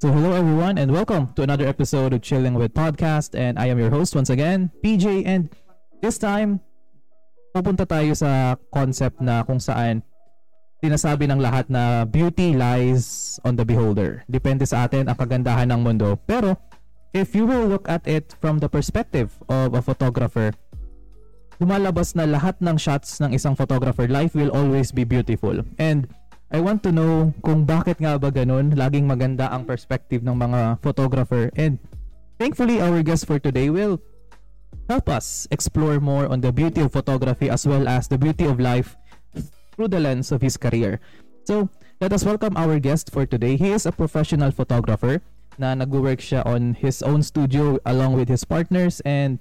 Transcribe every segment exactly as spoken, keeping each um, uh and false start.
So hello everyone and welcome to another episode of Chilling With Podcast, and I am your host once again, P J, and this time pupunta tayo sa concept na kung saan tinasabi ng lahat na beauty lies on the beholder. Depende sa atin ang kagandahan ng mundo, pero if you will look at it from the perspective of a photographer, lumalabas na lahat ng shots ng isang photographer, life will always be beautiful. And I want to know kung bakit nga ba ganun, laging maganda ang perspective ng mga photographer. And thankfully, our guest for today will help us explore more on the beauty of photography as well as the beauty of life through the lens of his career. So, let us welcome our guest for today. He is a professional photographer na nag-work siya on his own studio along with his partners, and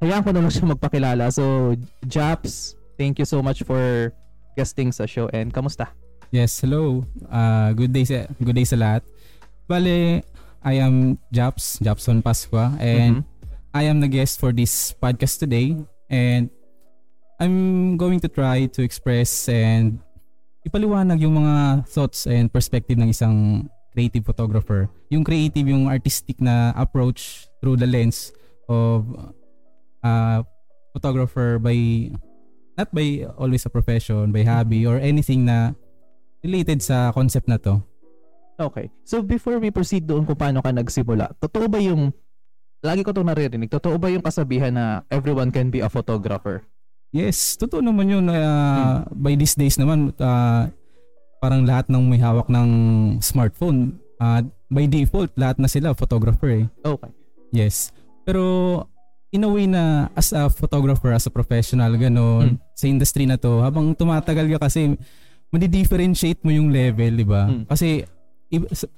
hayaan ko na lang siya magpakilala. So, Japs, thank you so much for guesting sa show, and kamusta? Yes, hello. Uh, good day sa good day sa lahat. Bale, I am Japs, Japson Pasqua, and mm-hmm. I am the guest for this podcast today, and I'm going to try to express and ipaliwanag yung mga thoughts and perspective ng isang creative photographer. Yung creative, yung artistic na approach through the lens of uh, photographer by not by always a profession, by hobby, or anything na related sa concept na to. Okay. So before we proceed doon kung paano ka nagsimula, totoo ba yung, lagi ko itong naririnig, totoo ba yung kasabihan na everyone can be a photographer? Yes, totoo naman yun. Uh, hmm. By these days naman, uh, parang lahat ng may hawak ng smartphone, uh, by default, lahat na sila photographer eh. Okay. Yes. Pero in a way na as a photographer, as a professional, gano'n, mm. sa industry na to, habang tumatagal ka kasi, madi-differentiate mo yung level, di ba? Mm. Kasi,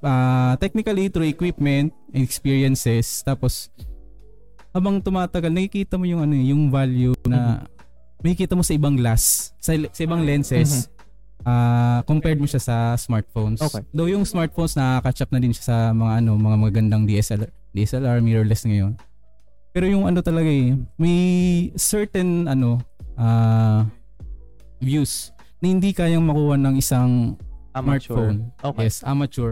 uh, technically, through equipment, experiences, tapos, habang tumatagal, nakikita mo yung ano yung value na, mm-hmm. nakikita mo sa ibang glass, sa, sa ibang lenses, mm-hmm. uh, compared mo siya sa smartphones. Okay. Though yung smartphones, nakaka-catch up na din siya sa mga ano, mga magandang D S L R, D S L R, mirrorless ngayon. Pero yung ano talaga eh, may certain ano uh, views na hindi kayang makuha ng isang amateur. Smartphone. Okay. Yes, amateur.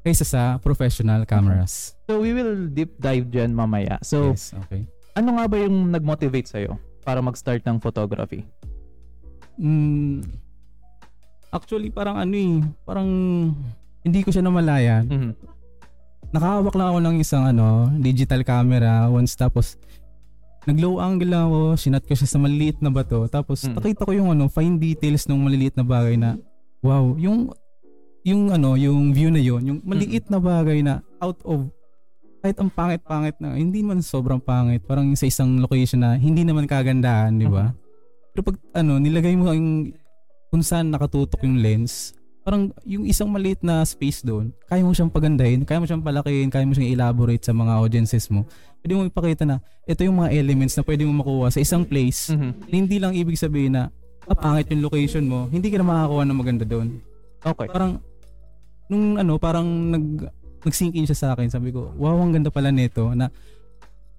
Kaysa sa professional cameras. So we will deep dive dyan mamaya. So yes, okay. Ano nga ba yung nag-motivate sa'yo para mag-start ng photography? Mm, actually parang ano eh, parang hindi ko siya namalayan. Mm-hmm. Nakahawak lang ako ng isang ano, digital camera once, tapos nag-low angle lang ako, sinat ko siya sa maliliit na bato, tapos mm. nakita ko yung ano, fine details ng maliliit na bagay na wow, yung yung ano, yung view na yon, yung maliit mm. na bagay na out of kahit ang pangit-pangit na, hindi man sobrang pangit, parang sa isang location na hindi naman kagandahan, di ba? Mm-hmm. Pero pag ano, nilagay mo yung kung saan nakatutok yung lens, parang yung isang maliit na space doon, kaya mo siyang pagandahin, kaya mo siyang palakihin, kaya mo siyang elaborate sa mga audiences mo. Pwede mo ipakita na ito yung mga elements na pwede mo makuha sa isang place. Mm-hmm. Hindi lang ibig sabihin na pangit yung location mo, hindi ka na makakakuha ng maganda doon. Okay. Parang nung ano, parang nag nag-sink in siya sa akin. Sabi ko, wow, ang ganda pala nito na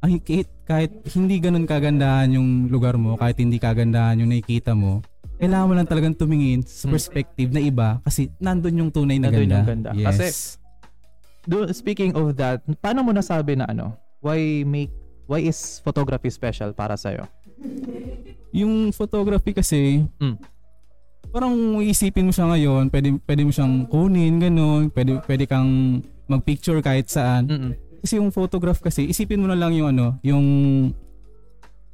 ay, kahit, kahit hindi ganoon kagandahan yung lugar mo, kahit hindi kagandahan yung nakikita mo, kailangan mo lang talagang tumingin sa perspective hmm. na iba, kasi nandun yung tunay na nandun ganda. Yung ganda. Yes. Kasi, do, speaking of that, paano mo nasabi na ano, why make, why is photography special para sa'yo? Yung photography kasi, hmm. parang iisipin mo siya ngayon, pwede, pwede mo siyang kunin, ganun, pwede, pwede kang magpicture kahit saan. Mm-mm. Kasi yung photograph kasi, isipin mo na lang yung ano, yung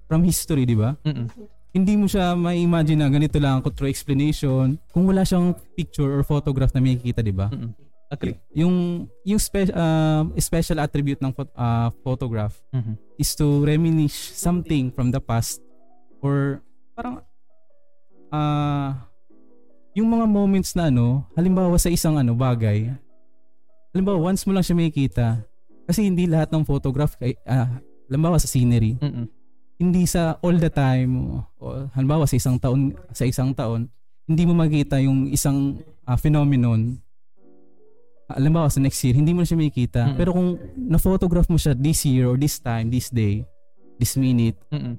from history, di ba? Mm-mm. Hindi mo siya ma-imagine na ganito lang through explanation kung wala siyang picture or photograph na makikita, di ba? Okay. Yung yung spe- uh, special attribute ng pho- uh, photograph mm-hmm. is to reminisce something from the past, or parang uh, yung mga moments na ano, halimbawa sa isang ano bagay, halimbawa once mo lang siya makikita, kasi hindi lahat ng photograph kay uh, halimbawa sa scenery. Mm-mm. Hindi sa all the time, o halimbawa sa isang taon, sa isang taon hindi mo makita yung isang uh, phenomenon, uh, halimbawa sa next year hindi mo na siya makikita. Mm-mm. Pero kung na-photograph mo siya this year or this time, this day, this minute, Mm-mm.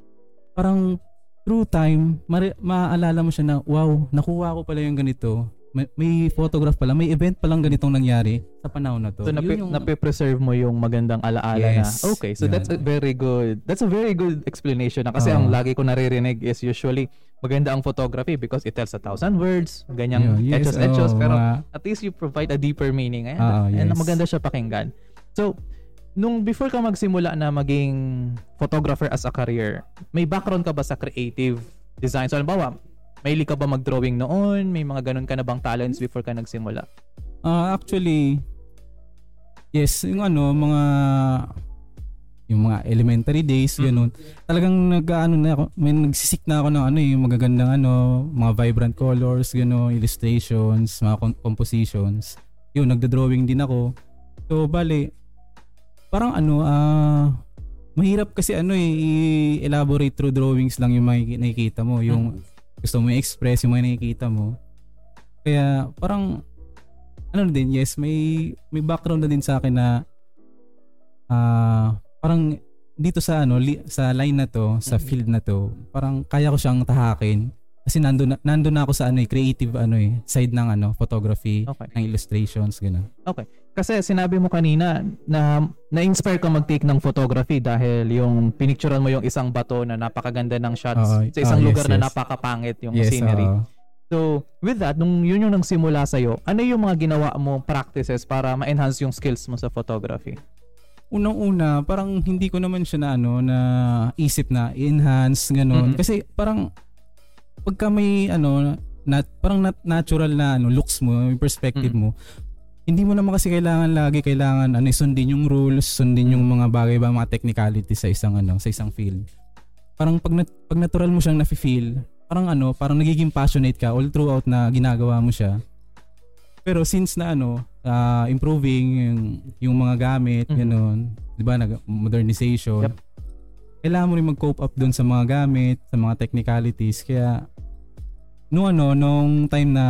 parang through time ma- maaalala mo siya na wow, nakuha ko pala yung ganito may, may photograph pala, may event palang ganitong nangyari sa panahon na to. So napi, yung, napipreserve mo yung magandang alaala yes, na. Okay, so yeah. that's a very good, that's a very good explanation na kasi uh, ang lagi ko naririnig is usually maganda ang photography because it tells a thousand words, ganyang yeah, yes, etchos, oh, etchos, pero uh, at least you provide a deeper meaning. Ayan, uh, yes. And maganda siya pakinggan. So, nung before ka magsimula na maging photographer as a career, may background ka ba sa creative design? So, halimbawa, may hilig ka ba mag-drawing noon? May mga ganun ka na bang talents before ka nagsimula? Uh, actually, yes. Yung ano, mga yung mga elementary days, ganun. Mm-hmm. Talagang nag-ano na ako, may nagsisik na ako ng ano, yung magagandang ano, mga vibrant colors, ganun, illustrations, mga compositions. Yun, nagda-drawing din ako. So, bali, parang ano, uh, mahirap kasi ano eh, i-elaborate through drawings lang yung nakikita mo, yung gusto mo i-express yung mga nakikita mo. Kaya parang ano din, yes, may may background na din sa akin na uh, parang dito sa ano li, sa line na to, sa field na to, parang kaya ko siyang tahakin kasi nandoon nandoon na ako sa ano eh, creative ano eh, side ng ano photography, okay, ng illustrations, gano'n. Okay. Kasi sinabi mo kanina na na-inspire ka mag-take ng photography dahil yung pinicturean mo yung isang bato na napakaganda ng shots uh, sa isang uh, yes, lugar yes. na napakapangit yung yes, scenery. Uh, so, with that, nung yun yung nagsimula sa'yo, ano yung mga ginawa mo practices para ma-enhance yung skills mo sa photography? Unang-una, parang hindi ko naman siya na ano na isip na i-enhance, gano'n. Mm-hmm. Kasi parang pagka may ano, nat, parang nat, natural na ano, looks mo, yung perspective mm-hmm. mo, hindi mo naman kasi kailangan lagi kailangan ano sundin yung rules, sundin yung mga bagay ba mga technicality sa isang ano, sa isang field. Parang pag, nat- pag natural mo siyang nafi-feel, parang ano, parang nagiging passionate ka all throughout na ginagawa mo siya. Pero since na ano, uh, improving yung, yung mga gamit, mm-hmm. ganoon, 'di ba, nag- modernization. Yep. Kailangan mo rin mag-cope up doon sa mga gamit, sa mga technicalities, kaya no ano, nung time na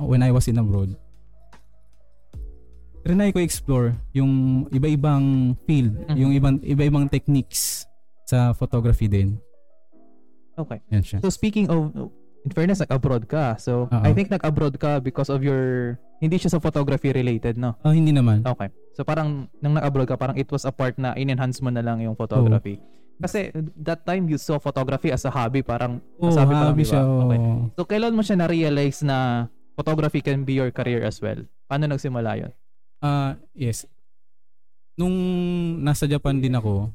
when I was in abroad, trinay ko explore yung iba-ibang field, mm-hmm. yung ibang iba-ibang techniques sa photography din. Okay. So speaking of, in fairness, nag-abroad ka. So uh-oh. I think nag-abroad ka because of your, hindi siya sa photography related, no? Ah, uh, hindi naman. Okay. So parang nang nag-abroad ka, parang it was a part na in-enhance mo na lang yung photography. Oh. Kasi that time you saw photography as a hobby, parang oh, sabi pa lang, di ba? Okay. So kailan mo siya na-realize na photography can be your career as well? Paano nagsimula yun? Ah, uh, yes. Nung nasa Japan din ako,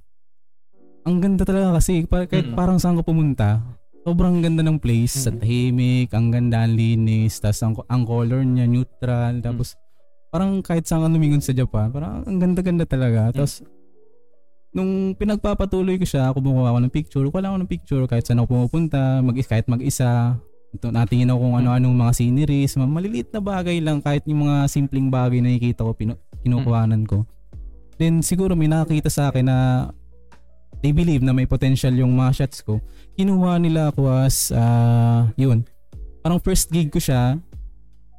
ang ganda talaga kasi kahit mm-hmm. parang saan ko pumunta, sobrang ganda ng place, mm-hmm. sa tahimik, ang ganda, ang linis, tas ang, ang color niya neutral, tapos mm-hmm. parang kahit saan ka lumingon sa Japan, parang ang ganda-ganda talaga. Mm-hmm. Tapos nung pinagpapatuloy ko siya, kumukuha ako ng picture, wala ako ng picture kahit saan ako pumupunta, mag kahit mag-isa. Natingin ako kung ano-anong mga sceneries, maliliit na bagay lang, kahit yung mga simpleng bagay na nakikita ko, pinu- kinukuhanan ko. Then siguro may nakakita sa akin na they believe na may potential yung mga shots ko. Kinuha nila ako as, uh, yun, parang first gig ko siya,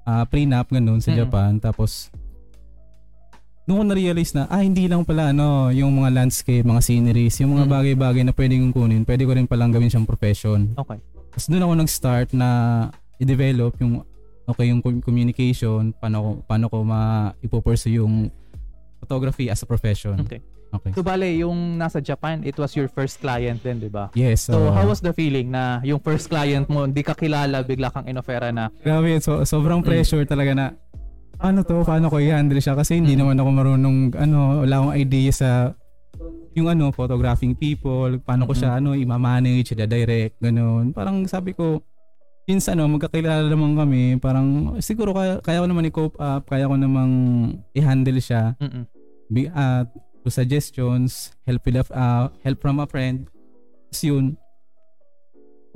uh, prenup ganun sa Japan. Tapos noon ko na-realize na, ah hindi lang pala ano, yung mga landscape, mga sceneries, yung mga bagay-bagay na pwede kong kunin, pwede ko rin palang gawin siyang profession. Okay. Tapos doon ako nag-start na i-develop yung okay yung communication, paano ko paano ko ma-ipo-pursue yung photography as a profession. Okay. Okay. So bale yung nasa Japan, it was your first client then, 'di ba? Yes. So, so how was the feeling na yung first client mo, hindi ka kilala, bigla kang inofera na? Grabe, so sobrang pressure mm. talaga na ano to, paano ko i-handle siya kasi hindi mm. naman ako marunong ano, wala akong idea sa yung ano, photographing people, paano ko siya ano, i-manage, i-direct, gano'n. Parang sabi ko, since ano, magkakilala naman kami, parang siguro kaya, kaya ko naman i-cope up, kaya ko namang i-handle siya. Big at uh, suggestions, help with uh, help from a friend. Tapos yun,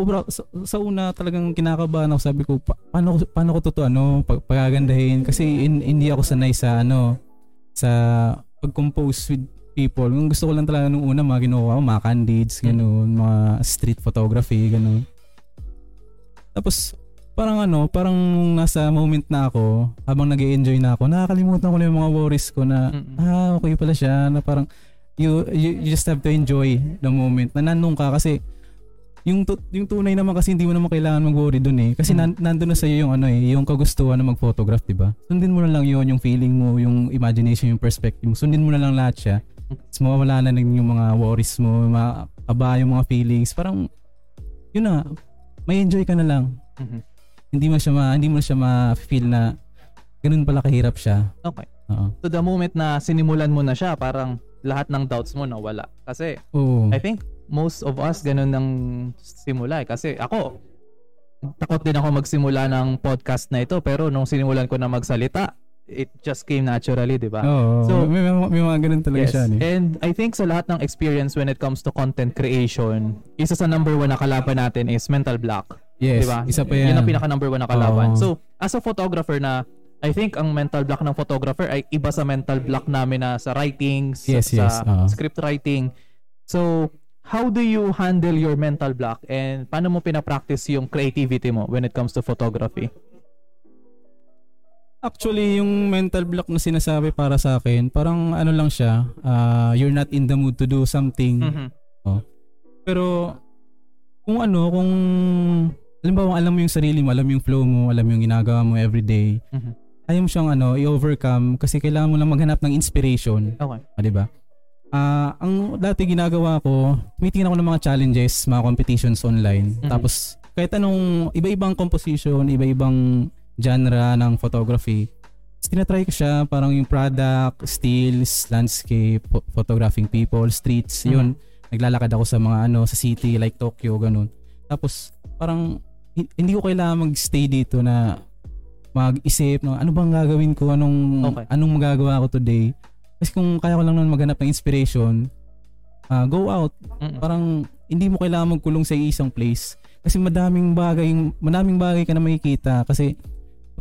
ubra, sa, sa una talagang kinakabahan ako, sabi ko, pa- paano, paano ko totoo ano, pag- pagagandahin? Kasi in, hindi ako sanay sa ano, sa pag-compose with people. Yung gusto ko lang talaga nung una mga ginawa ko, mga candids, gano'n, mga street photography, gano'n. Tapos, parang ano, parang nasa moment na ako, habang nag-i-enjoy na ako, nakakalimutan ko na yung mga worries ko na, ah, okay pala siya, na parang, you, you, you just have to enjoy the moment. Nananong ka kasi, yung tu- yung tunay naman kasi hindi mo naman kailangan mag-worry dun eh. Kasi mm. nandoon na sa iyo yung ano eh, yung kagustuhan na mag-photograph, 'di ba? Sundin mo na lang 'yon, yung feeling mo, yung imagination, yung perspective mo. Sundin mo na lang lahat siya. Tapos mawawala na din yung mga worries mo, mga aba, yung mga feelings. Parang yun na, may enjoy ka na lang. Mm-hmm. Hindi mo siya ma, hindi mo siya ma-feel na ganoon pala kahirap siya. Okay. Uh-huh. So the moment na sinimulan mo na siya, parang lahat ng doubts mo nawala. Kasi oh. I think most of us ganun ng simula eh. Kasi ako, takot din ako magsimula ng podcast na ito, pero nung sinimulan ko na magsalita, it just came naturally, di ba? Oh, so may, may, may mga ganun talaga yes. siya. Eh. And I think sa lahat ng experience when it comes to content creation, isa sa number one na kalaban natin is mental block. Yes, diba? Isa pa yan. Yun ang pinaka number one na kalaban. Oh. So as a photographer na, I think ang mental block ng photographer ay iba sa mental block namin na sa writing, yes, sa yes. Uh-huh. script writing. So how do you handle your mental block and paano mo pinapractice yung creativity mo when it comes to photography? Actually, yung mental block na sinasabi para sa akin, parang ano lang siya, uh, you're not in the mood to do something. Mm-hmm. Oh. Pero kung ano, kung halimbawa alam mo yung sarili mo, alam yung flow mo, alam yung ginagawa mo everyday, mm-hmm. ayaw mo siyang ano, i-overcome kasi kailangan mo lang maghanap ng inspiration. Okay. Ah, diba? Ah, uh, ang dati ginagawa ko, tumitingin ako ng mga challenges, mga competitions online. Mm-hmm. Tapos kahit anong iba-ibang composition, iba-ibang genre ng photography, tinatry ko siya, parang yung product, stills, landscape, po- photographing people, streets, mm-hmm. yun. Naglalakad ako sa mga ano, sa city like Tokyo, ganun. Tapos parang hindi ko kailangan mag-stay dito na mag-isip ng ano bang gagawin ko, anong okay. anong magagawa ko today. Kasi kung kaya ko lang naman maghanap ng inspiration, uh, go out. Mm-mm. Parang hindi mo kailangan magkulong sa isang place. Kasi madaming bagay, madaming bagay ka na makikita. Kasi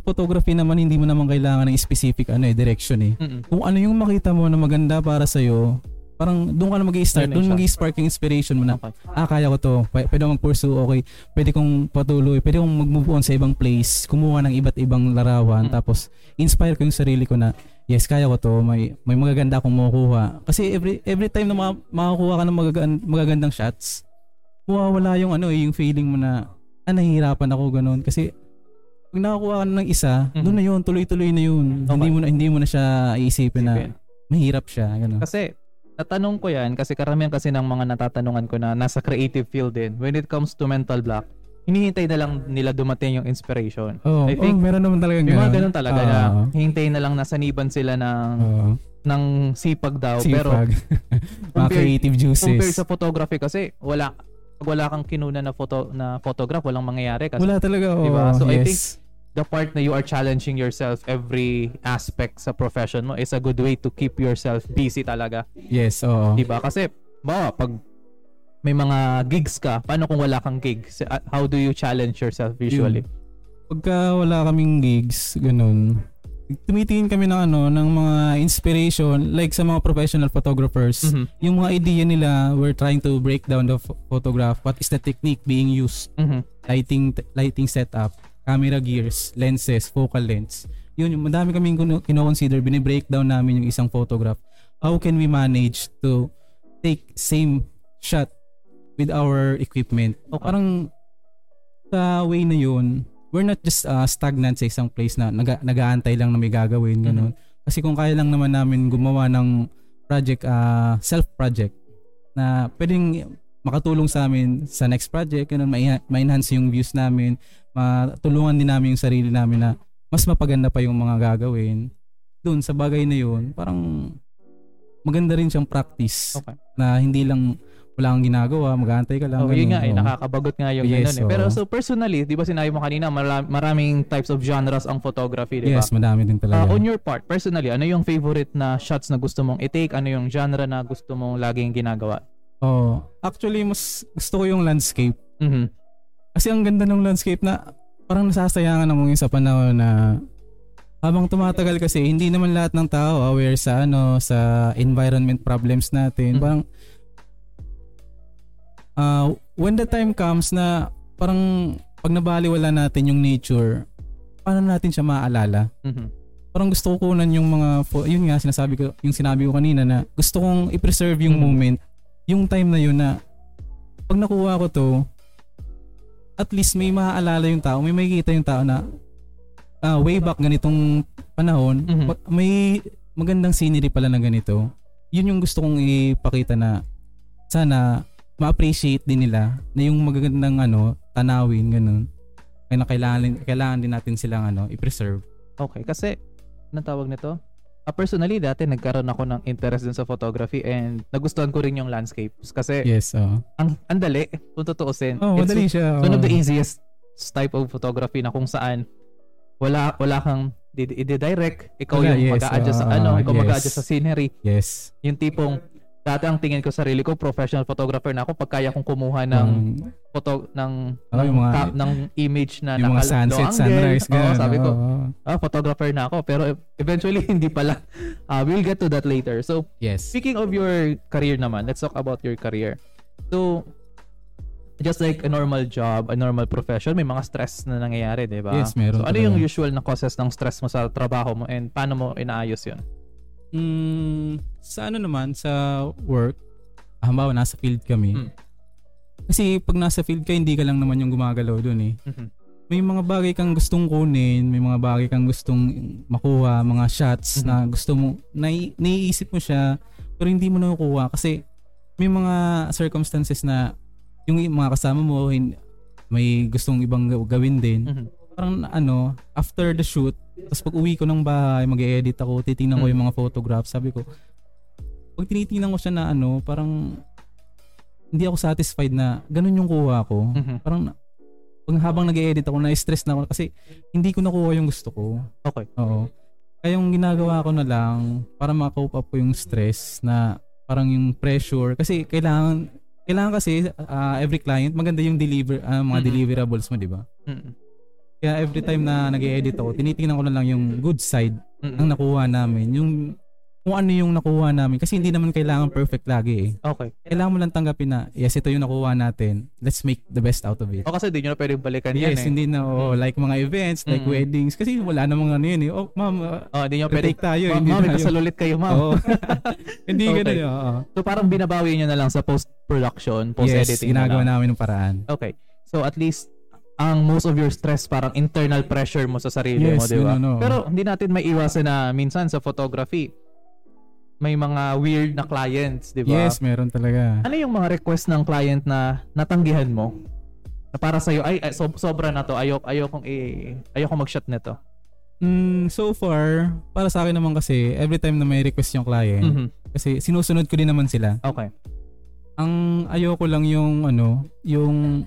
photography naman, hindi mo naman kailangan ng specific ano eh, direction eh. Mm-mm. Kung ano yung makita mo na maganda para sa'yo, parang doon ka na mag-i-start. Doon mag-i-spark yung inspiration mo na, okay. ah, kaya ko to. P- pwede akong mag-pursue, okay. Pwede kong patuloy. Pwede kong mag-move on sa ibang place. Kumuha ng iba't ibang larawan. Mm-hmm. Tapos, inspire ko yung sarili ko na, yes, kaya ko to. May, may magaganda akong makukuha. Kasi every every time na ma- makakuha ka ng magagan- magagandang shots, wala yung ano eh, yung feeling mo na, ah, nahihirapan ako, ganun. Kasi, pag nakakuha ka ng isa, mm-hmm. doon na yun, tuloy-tuloy na yun. Okay. Hindi mo na, hindi mo na siya iisipin na, mahirap siya. Ganun. Kasi, natanong ko yan kasi karamihan kasi ng mga natatanungan ko na nasa creative field din. When it comes to mental block, hinihintay na lang nila dumating yung inspiration. Oh, I think oh, meron naman talaga ganun. May mga ganun talaga uh, na hinihintay na lang, nasaniban sila ng, uh, ng sipag daw. Sipag. Pero mga creative juices. Compared sa photography kasi wala, pag wala kang kinuna na, photo, na photograph, walang mangyayari. Kasi, wala talaga. Oh, diba? So yes. I think the part na you are challenging yourself every aspect sa profession mo is a good way to keep yourself busy talaga. Yes, oo. Diba? Kasi, ba, pag may mga gigs ka, paano kung wala kang gigs? How do you challenge yourself usually? Yung, pagka wala kaming gigs, ganun, tumitingin kami ng, ano, ng mga inspiration, like sa mga professional photographers, mm-hmm. yung mga idea nila, we're trying to break down the photograph. What is the technique being used? Mm-hmm. Lighting, lighting setup, camera gears, lenses, focal lens. Yun, madami kaming kino-consider, bine-breakdown namin yung isang photograph. How can we manage to take same shot with our equipment? Okay. Parang sa way na yun, we're not just uh, stagnant sa isang place na nag- nag-aantay lang na may gagawin. Ganun. Mm-hmm. Kasi kung kaya lang naman namin gumawa ng project, uh, self-project, na pwedeng makatulong sa amin sa next project, ganun, ma-enhance yung views namin, matulungan din namin yung sarili namin na mas mapaganda pa yung mga gagawin. Doon sa bagay na yun, parang maganda rin siyang practice. Okay. Na hindi lang wala kang ginagawa, mag-aantay ka lang. Oh, yun nga, eh, nakakabagot nga yung yes, ganun. Eh. Pero so personally, di ba sinabi mo kanina, mara- maraming types of genres ang photography, di ba? Yes, madami din talaga. Uh, on your part, personally, ano yung favorite na shots na gusto mong i-take? Ano yung genre na gusto mong laging ginagawa? Oh, actually mas gusto ko yung landscape. Mm-hmm. Kasi ang ganda ng landscape na parang nasasayangan na mong sa panahon na habang tumatagal kasi hindi naman lahat ng tao aware sa ano, sa environment problems natin. Mm-hmm. Parang uh, when the time comes na parang pag nabaliwala natin yung nature, paano natin siya maaalala? Mm-hmm. Parang gusto ko kunan yung mga yun nga sinasabi ko, yung sinabi ko kanina na gusto kong i-preserve yung mm-hmm. moment, yung time na yun na pag nakuha ko to, at least may maaalala yung tao, may makikita yung tao na uh, way back ganitong panahon, mm-hmm. may magandang scenery pala ng ganito. Yun yung gusto kong ipakita na sana ma-appreciate din nila na yung magagandang ano, tanawin, ganun. Kaya kailangan, kailangan din natin silang ano, i-preserve. Okay, kasi anong tawag nito? Uh, personally, dati nagkaroon ako ng interest din sa photography and nagustuhan ko rin yung landscapes kasi yes, oh. ang, ang dali, kung tutuusin. Oh, madali siya. Oh. One of the easiest type of photography na kung saan wala wala kang i-direct, ikaw okay, yung yes, mag-a-adjust uh, sa ano, ikaw yes. mag-a-adjust sa scenery. Yes. Yung tipong dati ang tingin ko sarili ko professional photographer na ako pag kaya kong kumuha ng um, photo ng ano, ng, mga, ta- ng image na nakal- sunset, sunrise, oh, sabi ko, ah, photographer na ako pero eventually hindi pala. Uh, we'll get to that later. So, yes. Speaking of your career naman, let's talk about your career. So, just like a normal job, a normal profession, may mga stress na nangyayari, 'di ba? Yes, meron. So, ano yung usual na causes ng stress mo sa trabaho mo and paano mo inaayos 'yon? Mm, sa ano naman sa work, halimbawa nasa field kami. Mm. Kasi pag nasa field ka hindi ka lang naman yung gumagalaw doon eh. Mm-hmm. May mga bagay kang gustong kunin, may mga bagay kang gustong makuha, mga shots mm-hmm. na gusto mo, nai- naiisip mo siya pero hindi mo nakukuha kasi may mga circumstances na yung mga kasama mo may gustong ibang gawin din. Mm-hmm. Parang ano, after the shoot, tapos pag uwi ko ng bahay, mag-e-edit ako, titingnan ko yung mga photographs. Sabi ko, pag tinitingnan ko siya na ano, parang hindi ako satisfied na ganun yung kuha ko. Mm-hmm. Parang pag habang nag-e-edit ako, na-stress na ako kasi hindi ko nakuha yung gusto ko. Okay. Oo. Kaya yung ginagawa ko na lang para ma-cope up ko yung stress na parang yung pressure. Kasi kailangan, kailangan kasi uh, every client, maganda yung deliver, uh, mga mm-hmm. deliverables mo, di ba? Mm-hmm. Kaya every time na nag-e-edit ako, tinitingnan ko na lang yung good side ng nakuha namin. Yung kung ano yung nakuha namin. Kasi hindi naman kailangan perfect lagi eh. Okay. Kailangan mo lang tanggapin na, yes, ito yung nakuha natin. Let's make the best out of it. O kasi hindi nyo na pwedeng balikan yes, yan eh. Yes, hindi na. Oh, like mga events, like mm-hmm. weddings. Kasi wala namang ano yun eh. Oh, ma'am, oh, hindi nyo pwedeng. Tayo, ma'am, ma'am, ikasululit kayo, ma'am. Oh. Hindi okay. Ganun yun. Oh. So parang binabawi nyo na lang sa post-production, post-editing. Yes, ginagawa na namin ng paraan. Okay. So at least, ang most of your stress parang internal pressure mo sa sarili yes, mo, di ba? No, no. Pero hindi natin maiiwasan na minsan sa photography, may mga weird na clients, di ba? Yes, meron talaga. Ano yung mga request ng client na natanggihan mo? Na para sa'yo, ay, ay so, sobra na to, ayok, ayokong, eh, ayokong mag-shot nito. Mm, so far, para sa akin naman kasi, every time na may request yung client, mm-hmm. kasi sinusunod ko din naman sila. Okay. Ang ayoko lang yung, ano, yung...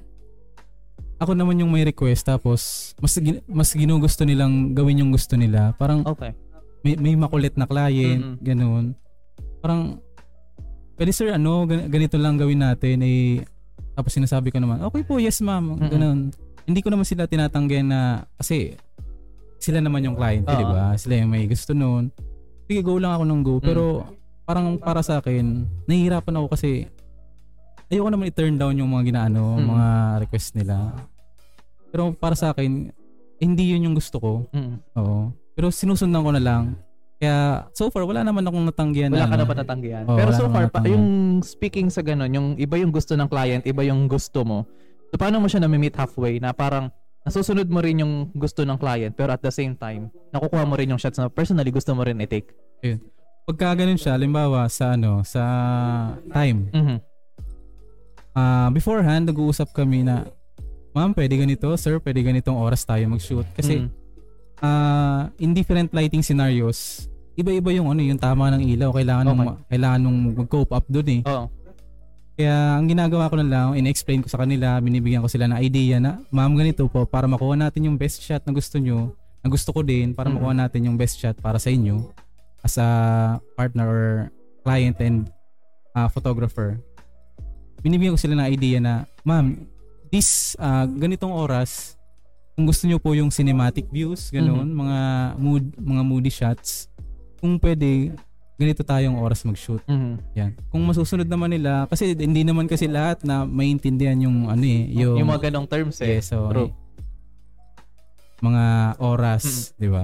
ako naman yung may request tapos mas mas ginugusto nilang gawin yung gusto nila parang okay. may may makulit na client mm-hmm. ganoon parang pwede sir ano ganito lang gawin natin eh tapos sinasabi ko naman okay po yes ma'am mm-hmm. ganoon hindi ko naman sila tinatanggihan na kasi sila naman yung client uh-huh. di ba sila yung may gusto noon sige go lang ako ng go mm-hmm. pero parang para sa akin nahihirapan ako kasi ayoko naman i-turn down yung mga ginaano mm-hmm. mga request nila. Pero para sa akin, eh, hindi yun yung gusto ko. Mm. Oo. Pero sinusundan ko na lang. Kaya so far, wala naman akong natanggihan. Wala na, ka na ba natanggihan? Oo, pero so far, pa, yung speaking sa ganun, yung iba yung gusto ng client, iba yung gusto mo. So paano mo siya nami-meet halfway na parang nasusunod mo rin yung gusto ng client pero at the same time, nakukuha mo rin yung shots na personally gusto mo rin i-take? Ayun. Pagka ganun siya, halimbawa sa ano, sa time. Mhm. Uh, beforehand, nag-uusap kami na ma'am, pwede ganito, sir, pwede ganitong oras tayo mag-shoot. Kasi, mm. uh, in different lighting scenarios, iba-iba yung ano, yung tama ng ilaw. Kailangan okay. nung, kailangan nung mag-cope up dun eh. Oo. Kaya, ang ginagawa ko na lang, in-explain ko sa kanila, binibigyan ko sila ng idea na, ma'am, ganito po, para makuha natin yung best shot na gusto nyo, na gusto ko din, para mm. makuha natin yung best shot para sa inyo, as a partner or client and uh, photographer. Binibigyan ko sila ng idea na, ma'am, this uh, ganitong oras kung gusto niyo po yung cinematic views ganoon mm-hmm. mga mood mga moody shots kung pwede ganito tayong oras mag-shoot mm-hmm. yan kung masusunod naman nila kasi hindi naman kasi lahat na maintindihan yung ano eh yung, yung mga ganong terms eh yeah, so, true eh, mga oras mm-hmm. di ba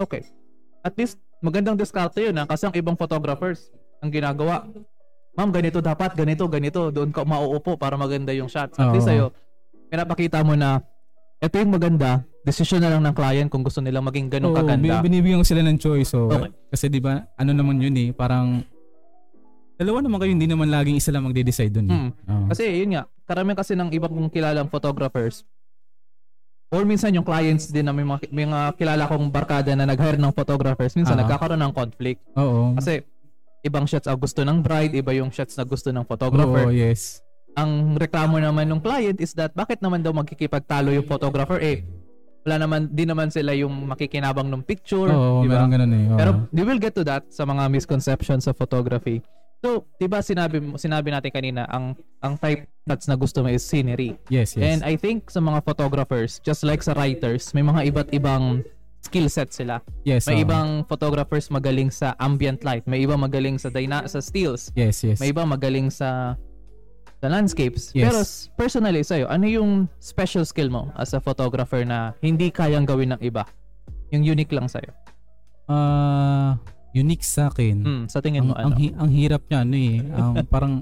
okay at least magandang diskarte yun ha? Kasi ang ibang photographers ang ginagawa ma'am, ganito dapat, ganito, ganito, doon ka mauupo para maganda yung shot. At least sa'yo, pinapakita mo na ito yung maganda, decision na lang ng client kung gusto nilang maging ganun oh, kaganda. Binibigyan ko sila ng choice. So, okay. Kasi di ba ano naman yun eh, parang dalawa naman kayo, hindi naman laging isa lang magde-decide dun eh. Hmm. Oh. Kasi yun nga, karamihan kasi ng iba kong kilalang photographers or minsan yung clients din na may mga, may mga kilala kong barkada na nag-hire ng photographers, minsan uh-huh. nagkakaroon ng conflict. Oo. Kasi ibang shots ang gusto ng bride, iba yung shots na gusto ng photographer. Oo, yes. Ang reklamo naman ng client is that bakit naman daw magkikipagtalo yung photographer eh wala naman di naman sila yung makikinabang ng picture oh, di ba? Ganun eh. Oh. Pero they will get to that sa mga misconceptions sa photography. So, di ba sinabi sinabi natin kanina ang ang type shots na gusto mo is scenery. Yes, yes. And I think sa mga photographers just like sa writers may mga iba't ibang skill set sila. Yes, may oh. ibang photographers magaling sa ambient light, may iba magaling sa dyna- sa stills. Yes, yes. May iba magaling sa the landscapes. Yes. Pero personally sa'yo, ano yung special skill mo as a photographer na hindi kayang gawin ng iba? Yung unique lang sa'yo? Uh, unique sa akin? Hmm, sa tingin ang, mo ano? Ang, hi- ang hirap niya, ano eh. Um, parang,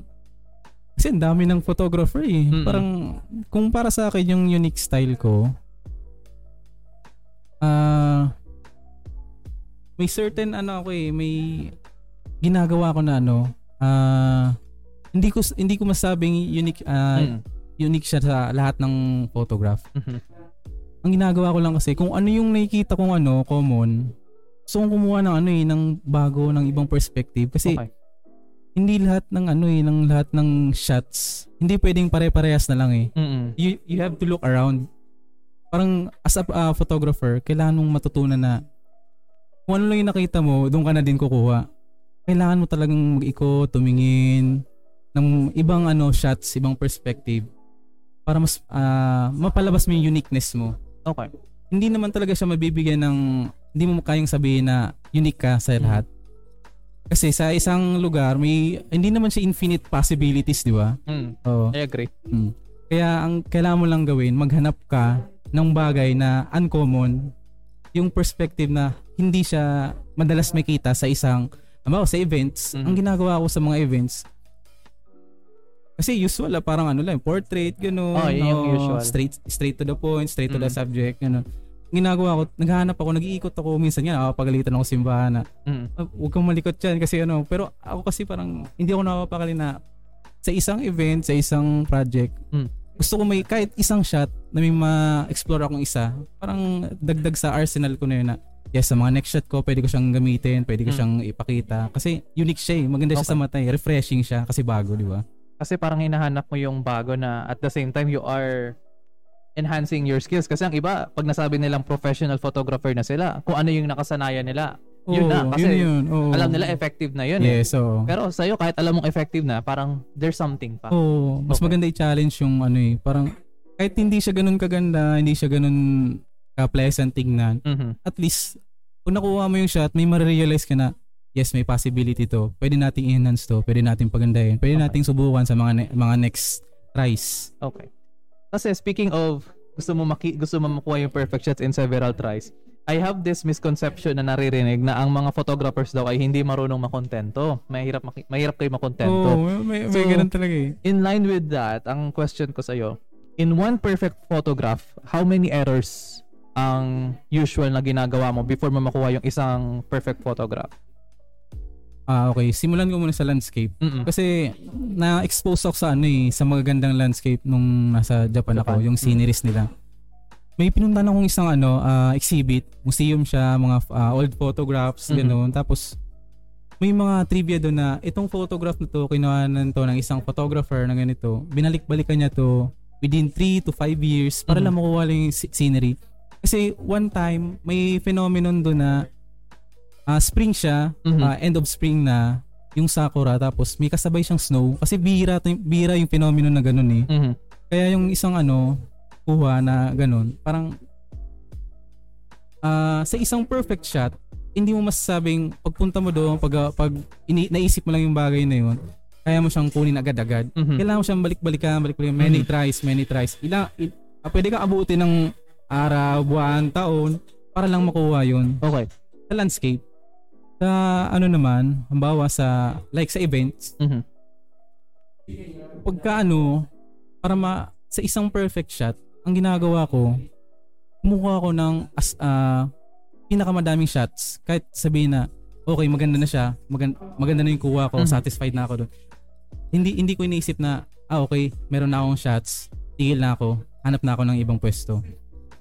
kasi ang dami ng photographer eh. Mm-mm. Parang, kung para sa akin yung unique style ko, uh, may certain ano ako eh, may ginagawa ko na ano, ah, uh, hindi ko hindi ko masabing unique uh, mm. unique siya sa lahat ng photograph. Mm-hmm. Ang ginagawa ko lang kasi kung ano yung nakikita kong ano common, so kumuha ng ano eh ng bago ng ibang perspective kasi okay. Hindi lahat ng ano eh ng lahat ng shots hindi pwedeng pare-parehas na lang eh. Mm-hmm. You you have to look around. Parang as a uh, photographer, kailangan mong matutunan na kung ano lang yung nakita mo, doon ka na din kukuha. Kailangan mo talagang mag-ikot, tumingin ng ibang ano shots, ibang perspective para mas uh, mapalabas mo yung uniqueness mo. Okay. Hindi naman talaga siya mabibigyan ng hindi mo kayang sabihin na unique ka sa lahat. Kasi sa isang lugar may hindi naman siya infinite possibilities, di ba? Mm. Oo. I agree. Mm. Kaya ang kailangan mo lang gawin, maghanap ka ng bagay na uncommon, yung perspective na hindi siya madalas makita sa isang ano sa events. Mm-hmm. Ang ginagawa ko sa mga events kasi usual la parang ano lang portrait gano'n oh, no, straight straight to the point straight mm. to the subject gano'n ginagawa ko naghahanap ako nag-iikot ako minsan yan napapagalitan ako simbahan na mm. uh, huwag kang malikot dyan kasi ano pero ako kasi parang hindi ako napapakali na sa isang event sa isang project mm. gusto ko may kahit isang shot na may ma-explore akong isa parang dagdag sa arsenal ko na yun na yes sa mga next shot ko pwede ko siyang gamitin pwede ko mm. siyang ipakita kasi unique siya eh maganda okay. siya sa mata eh refreshing siya kasi bago di ba? Kasi parang hinahanap mo yung bago na at the same time you are enhancing your skills. Kasi ang iba, pag nasabi nilang professional photographer na sila, kung ano yung nakasanayan nila, oh, yun na. Kasi yun, yun. Oh. Alam nila effective na yun. Yes, eh. oh. Pero sa'yo, kahit alam mong effective na, parang there's something pa. Oh, mas okay. Maganda i-challenge yung ano eh. Parang kahit hindi siya ganun kaganda, hindi siya ganun ka-pleasant tingnan, mm-hmm. at least, kung nakuha mo yung shot, may ma-realize ka na, yes, may possibility to. Pwede nating enhance to. Pwede nating pagandahin. Pwede okay. nating subukan sa mga ne- mga next tries. Okay. Kasi speaking of gusto mo maki gusto mo makuha yung perfect shots in several tries. I have this misconception na naririnig na ang mga photographers daw ay hindi marunong makontento. Mahirap maki- mahirap kayo makontento. Oh, may, may, so, may ganun talaga eh. In line with that, ang question ko sa iyo, in one perfect photograph, how many errors ang usual na ginagawa mo before mo makuha yung isang perfect photograph? Ah, okay. Simulan ko muna sa landscape. Mm-mm. Kasi na-expose ako sa ano eh, sa magagandang landscape nung nasa Japan, Japan. ako, yung sceneries mm-hmm. nila. May pinuntahan akong isang ano, uh, exhibit, museum siya, mga uh, old photographs, mm-hmm. ganoon. Tapos may mga trivia doon na itong photograph na to, kinuha nito ng isang photographer na ganito. Binalik-balikan niya to within three to five years para mm-hmm. lang makuha lang yung scenery. Kasi one time may phenomenon doon na Uh, spring siya, mm-hmm. uh, end of spring na yung sakura tapos may kasabay siyang snow kasi bihira, bihira yung phenomenon na ganun eh. Mm-hmm. Kaya yung isang ano, kuha na ganun, parang uh, sa isang perfect shot, hindi mo masasabing pagpunta mo doon, pag, pag ini, naisip mo lang yung bagay na yun, kaya mo siyang kunin agad-agad. Mm-hmm. Kailangan mo siyang balik-balikan, balik-balikan, many mm-hmm. tries, many tries. Ilang, il, uh, pwede kang abutin ng araw, buwan, taon para lang makuha yun. Okay. Sa landscape, sa ano naman, halimbawa sa like sa events, mm-hmm. pagka ano, para ma, sa isang perfect shot, ang ginagawa ko, kumukuha ko ng as, uh, pinakamadaming shots. Kahit sabihin na, okay, maganda na siya, maganda, maganda na yung kuha ko, mm. satisfied na ako doon. Hindi, hindi ko iniisip na, ah okay, meron na akong shots, tigil na ako, hanap na ako ng ibang pwesto.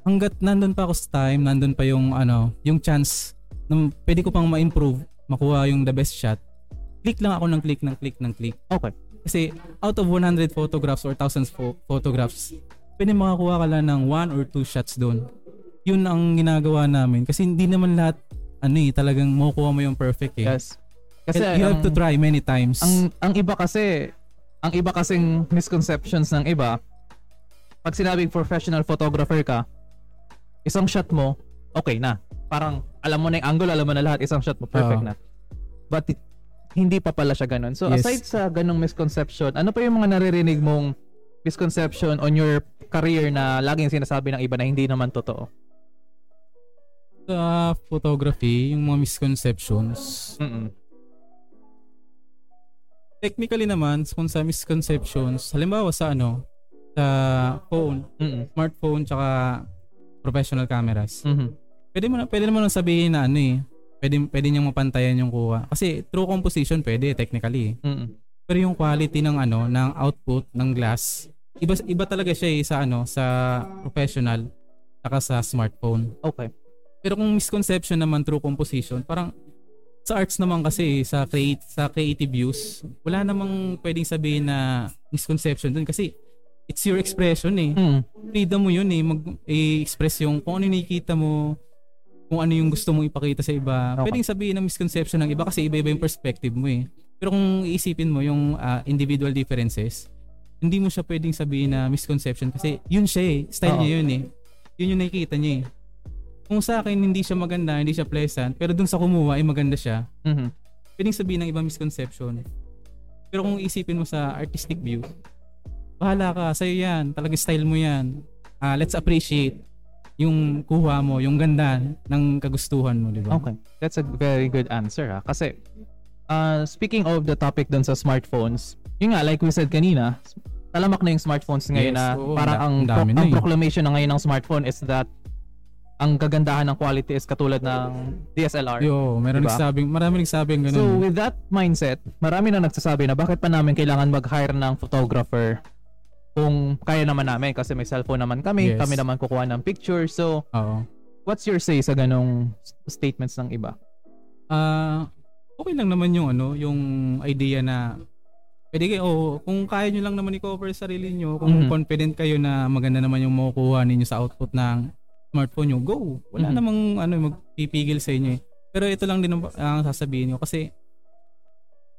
Hanggat nandun pa ako sa time, nandun pa yung ano, yung chance na pwede ko pang ma-improve, makuha yung the best shot, click lang ako ng click, ng click, ng click. Okay. Kasi out of one hundred photographs or thousands of fo- photographs, pwede makakuha ka lang ng one or two shots doon. Yun ang ginagawa namin. Kasi hindi naman lahat, ano eh, talagang makukuha mo yung perfect eh. Yes. Kasi you ang, have to try many times. Ang ang iba kasi, ang iba kasing misconceptions ng iba, pag sinabing professional photographer ka, isang shot mo, okay na. Parang alam mo na yung angle, alam mo na lahat, isang shot mo, perfect uh, na. But it, hindi pa pala siya ganun. So yes. Aside sa ganung misconception, ano pa yung mga naririnig mong misconception on your career na laging sinasabi ng iba na hindi naman totoo? Sa photography, yung mga misconceptions, mm-mm. technically naman, kung sa misconceptions, halimbawa sa ano, sa phone, mm-mm. smartphone, tsaka professional cameras. Mm-hmm. Pwede mo na, pwede naman sabihin na ano eh, pwede pwede niyang mapantayan yung kuha. Kasi true composition pwede technically. Mm-hmm. Pero yung quality ng ano, ng output ng glass, iba iba talaga siya eh, sa ano, sa professional saka sa smartphone. Okay. Pero kung misconception naman true composition, parang sa arts naman kasi eh, sa create sa creative use, wala namang pwedeng sabihin na misconception dun kasi it's your expression eh. Mm. Freedom mo yun eh. Mag-express eh, yung kung ano nakikita mo, kung ano yung gusto mong ipakita sa iba. Okay. Pwedeng sabihin ng misconception ng iba kasi iba-iba yung perspective mo eh. Pero kung iisipin mo yung uh, individual differences, hindi mo siya pwedeng sabihin na misconception kasi yun siya eh. Style oh. niya yun eh. Yun yung nakikita niya eh. Kung sa akin hindi siya maganda, hindi siya pleasant, pero dun sa kumuha ay eh, maganda siya. Mm-hmm. Pwedeng sabihin ng iba misconception. Pero kung iisipin mo sa artistic view, bahala ka, sa'yo yan, talagang style mo yan. Uh, let's appreciate yung kuha mo, yung ganda ng kagustuhan mo, di ba? Okay, that's a very good answer ha. Kasi, uh, speaking of the topic dun sa smartphones, yun nga, like we said kanina, talamak na yung smartphones ngayon yes, na oo, parang ang, pro- na ang proclamation na ngayon ng smartphone is that ang kagandahan ng quality is katulad ng D S L R. Yo, meron diba? nagsabing, marami nagsabing ganun. So, with that mindset, marami na nagsasabi na bakit pa namin kailangan mag-hire ng photographer kung kaya naman namin kasi may cellphone naman kami, yes. kami naman kukuha ng picture. So, uh-oh. What's your say sa ganong statements ng iba? Uh, okay lang naman yung ano, yung idea na pwede kayo, oh, kung kaya nyo lang naman i-cover sarili nyo, kung mm-hmm. confident kayo na maganda naman yung makukuha ninyo sa output ng smartphone nyo, go! Wala mm-hmm. namang ano, magpipigil sa inyo eh. Pero ito lang din ang sasabihin nyo kasi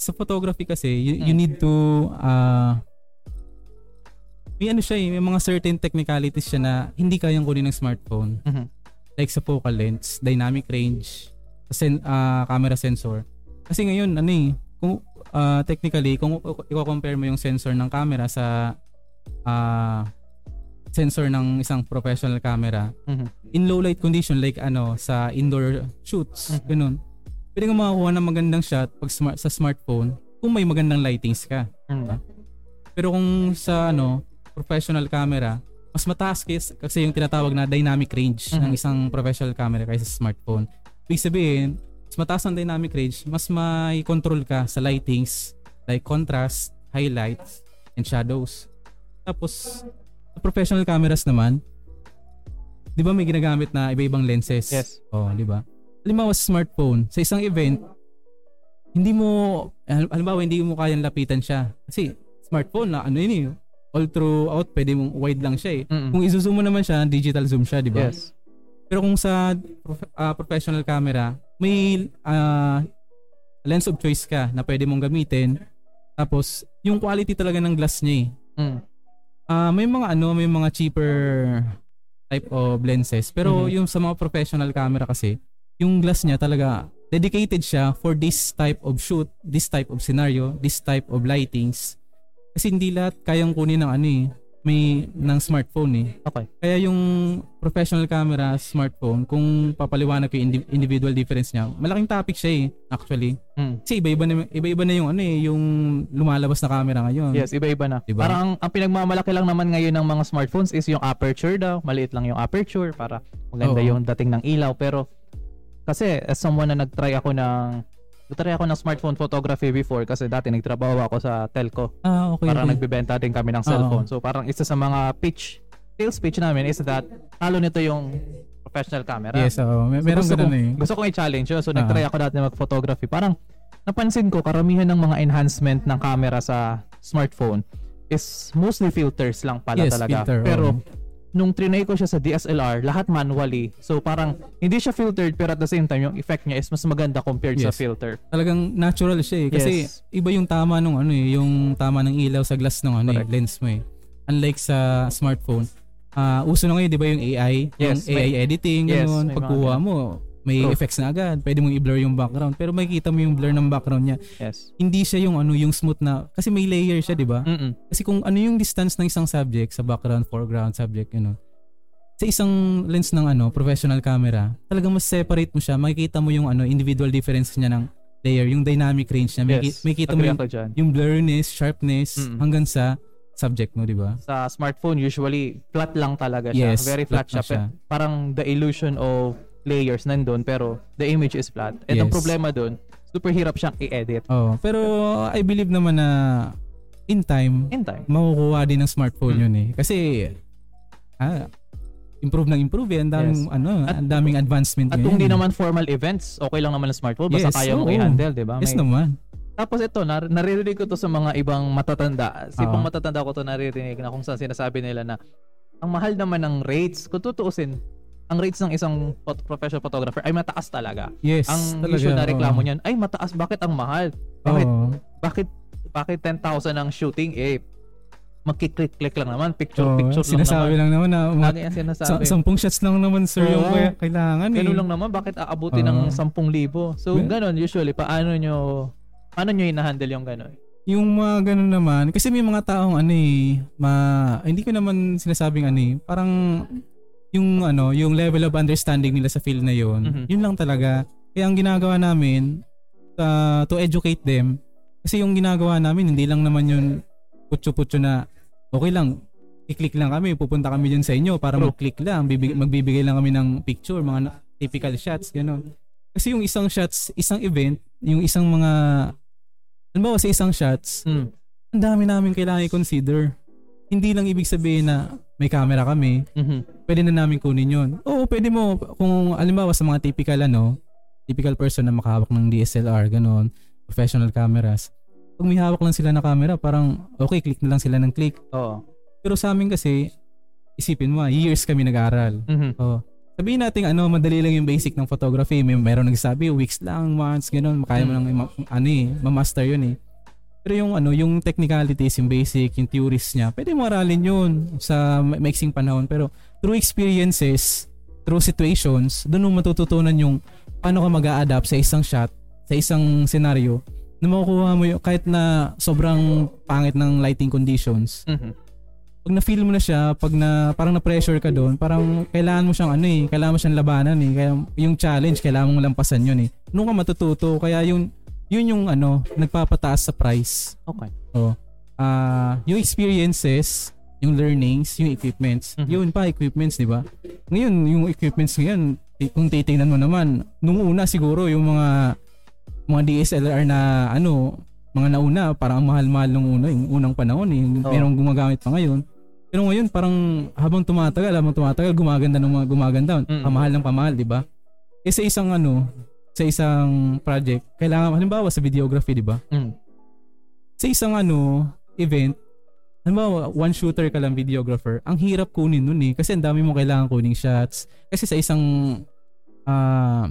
sa photography kasi, you, you need to uh, may ano siya eh, may mga certain technicalities siya na hindi kayang kunin ng smartphone. Mm-hmm. Like sa focal lens, dynamic range, sen- uh, camera sensor. Kasi ngayon, ano eh, kung, uh, technically, kung i-compare mo yung sensor ng camera sa uh, sensor ng isang professional camera, mm-hmm. in low light condition, like ano, sa indoor shoots, mm-hmm. ganun, pwede kang makakuha ng magandang shot pag smart- sa smartphone kung may magandang lightings ka. Mm-hmm. Pero kung sa ano, professional camera, mas mataas kasi, kasi yung tinatawag na dynamic range mm-hmm. ng isang professional camera kaysa sa smartphone. Ibig sabihin, mas mataas ang dynamic range, mas may control ka sa lightings like contrast, highlights, and shadows. Tapos, sa professional cameras naman, di ba may ginagamit na iba-ibang lenses? Yes. O, di ba? Halimbawa sa smartphone, sa isang event, hindi mo, halimbawa hindi mo kayang lapitan siya. Kasi smartphone na ano yun eh, all throughout, pwede mong wide lang siya eh. Mm-mm. Kung izoom mo naman siya, digital zoom siya, di ba? Yes. Pero kung sa prof- uh, professional camera, may uh, lens of choice ka na pwede mong gamitin. Tapos, yung quality talaga ng glass niya eh. Mm. Uh, may mga ano, may mga cheaper type of lenses. Pero mm-hmm. yung sa mga professional camera kasi, yung glass niya talaga dedicated siya for this type of shoot, this type of scenario, this type of lightings. Kasi hindi lahat kayang kunin ng ano eh. may ng smartphone eh. Okay. Kaya yung professional camera, smartphone, kung papaliwanag ko yung indi- individual difference niya, malaking topic siya eh, actually. Hmm. Kasi iba-iba na, iba-iba na yung ano eh, yung lumalabas na camera ngayon. Yes, iba-iba na. Diba? Parang ang, ang pinagmamalaki lang naman ngayon ng mga smartphones is yung aperture daw. Maliit lang yung aperture para maganda oh. yung dating ng ilaw. Pero kasi as someone na nagtry ako ng Nagtry ako ng smartphone photography before kasi dati nagtrabaho ako sa telco. Ah, okay. Parang okay. Nagbebenta din kami ng cellphone. Uh-oh. So parang isa sa mga pitch, sales pitch namin is that halo nito yung professional camera. Yes, oh. Mer- so, meron ganun eh. Gusto kong i-challenge yun. So uh-huh. nagtry ako dati mag-photography. Parang napansin ko karamihan ng mga enhancement ng camera sa smartphone is mostly filters lang pala yes, talaga. Filter, pero oh. nung trinay ko siya sa D S L R, lahat manually. So parang hindi siya filtered pero at the same time yung effect niya is mas maganda compared yes. sa filter. Talagang natural siya eh. Kasi yes. iba yung tama nung ano eh, yung tama ng ilaw sa glass ng ano eh, lens mo eh. Unlike sa smartphone, uh, uso na ngayon 'di ba yung A I, yes, yung may, A I editing, yes, ganun, pagkuha mo, may Pro. effects na agad. Pwede mong i-blur yung background pero makikita mo yung blur ng background niya. Yes. Hindi siya yung ano yung smooth na kasi may layer siya, 'di ba? Kasi kung ano yung distance ng isang subject sa background, foreground, subject, you know. Sa isang lens ng ano, professional camera, talagang mas separate mo siya. Makikita mo yung ano individual difference niya ng layer, yung dynamic range niya. Yes. Makikita mo yung, yung blurriness, sharpness Mm-mm. hanggang sa subject mo, di ba? Sa smartphone usually flat lang talaga siya. Yes, Very flat, flat siya. siya. Parang the illusion of layers nandun pero the image is flat. And yes. ang problema dun, super hirap siyang i-edit. Oh, pero I believe naman na in time, in time. makukuha din ng smartphone hmm. yun eh. Kasi ah, improve ng improve eh. Ang daming, yes. ano, ang daming advancement. At kung di naman formal events, okay lang naman ang smartphone. Basta yes, kaya mo i-handle, di ba? Yes May... naman. Tapos ito, nar- naririnig ko to sa mga ibang matatanda. Si pang matatanda ko to naririnig na kung saan sinasabi nila na ang mahal naman ng rates. Kung tutuusin, ang rates ng isang professional photographer ay mataas talaga. Yes, ang talaga, issue na reklamo niyan ay mataas. Bakit ang mahal? Bakit oh. bakit bakit ten thousand ang shooting? Eh magki-click-click lang naman, picture oh, picture lang naman. Sinasabi lang naman na um, lagi sinasabi. sampung shots lang naman sir oh, yung kaya kailangan eh. Ganun lang naman, bakit aabutin oh. ng ten thousand? So well, ganun usually paano nyo paano nyo hinahandle yung ganun? Yung mga uh, ganun naman kasi may mga taong ano eh, ma, hindi ko naman sinasabing ano eh, parang yung ano, yung level of understanding nila sa field na yun, mm-hmm. yun lang talaga. Kaya ang ginagawa namin uh, to educate them, kasi yung ginagawa namin hindi lang naman yun putyo-putyo na okay lang, i-click lang kami, pupunta kami dyan sa inyo para mag-click lang, bibig- magbibigay lang kami ng picture, mga na- typical shots, gano'n. Kasi yung isang shots, isang event, yung isang mga, halimbawa sa isang shots, mm. ang dami namin kailangan i-consider. Hindi lang ibig sabihin na may camera kami, mm-hmm. pwede na namin kunin yun. Oo, pwede mo, kung alimbawa sa mga typical ano, typical person na makahawak ng D S L R, ganon, professional cameras. Pag may hawak lang sila na camera, parang okay, click na lang sila ng click. Oo. Pero sa amin kasi, isipin mo, years kami nag-aaral. Mm-hmm. Oo. Sabihin natin, ano, madali lang yung basic ng photography. May mayroon nagsabi, weeks lang, months, ganon, makaya mo lang, ano eh, mamaster yun eh. Pero yung ano, yung technicalities, yung basic, yung theories niya, pwede mo aralin yun sa maiksing panahon. Pero through experiences, through situations, doon mo matututunan yung paano ka mag-a-adapt sa isang shot, sa isang scenario, na makukuha mo yung, kahit na sobrang pangit ng lighting conditions. Mm-hmm. Pag na-feel mo na siya, pag na, parang na-pressure ka doon, parang kailangan mo siyang ano eh, kailangan mo siyang labanan eh. Kaya yung challenge, kailangan mong lampasan yun eh. Doon ka matututo, kaya yung yun yung ano, nagpapataas sa price. Okay. So, uh, yung experiences, yung learnings, yung equipments, mm-hmm. yun pa, equipments, di ba? Ngayon, yung equipments ngayon, kung titingnan mo naman, nung una siguro, yung mga mga D S L R na ano, mga nauna, parang mahal-mahal nung una, yung unang panahon, yung oh. merong gumagamit pa ngayon. Pero ngayon, parang habang tumatagal, habang tumatagal, gumaganda ng mga gumaganda. Mm-hmm. Pamahal ng pamahal, di ba? E sa isang ano, sa isang project, kailangan, halimbawa sa videography, di ba? Mm. Sa isang ano, event, halimbawa, one shooter ka lang videographer, ang hirap kunin nun eh, kasi ang dami mo kailangan kuning shots. Kasi sa isang uh,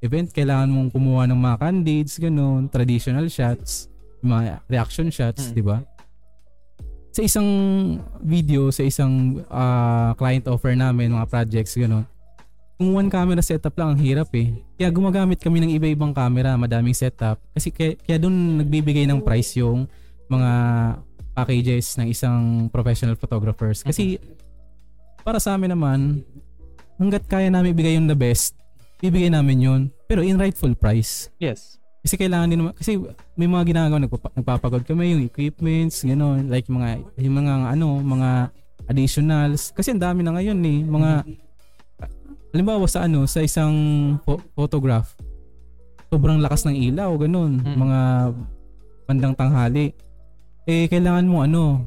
event, kailangan mong kumuha ng mga candids, ganun, traditional shots, mga reaction shots, mm. di ba? Sa isang video, sa isang uh, client offer namin, mga projects, ganun, kung one camera setup lang, ang hirap eh. Kaya gumagamit kami ng iba-ibang camera, madaming setup. Kasi kaya, kaya doon nagbibigay ng price yung mga packages ng isang professional photographers. Kasi para sa amin naman, hanggat kaya namin ibigay yung the best, bibigay namin yun. Pero in rightful price. Yes. Kasi kailangan din naman, kasi may mga ginagawa, nagpapa, nagpapagod kami yung equipments, gano'n, like mga, yung mga ano, mga additionals. Kasi ang dami na ngayon eh, mga, halimbawa sa ano, sa isang po- photograph, sobrang lakas ng ilaw, gano'n, mm-hmm. mga bandang tanghali. Eh, kailangan mo ano,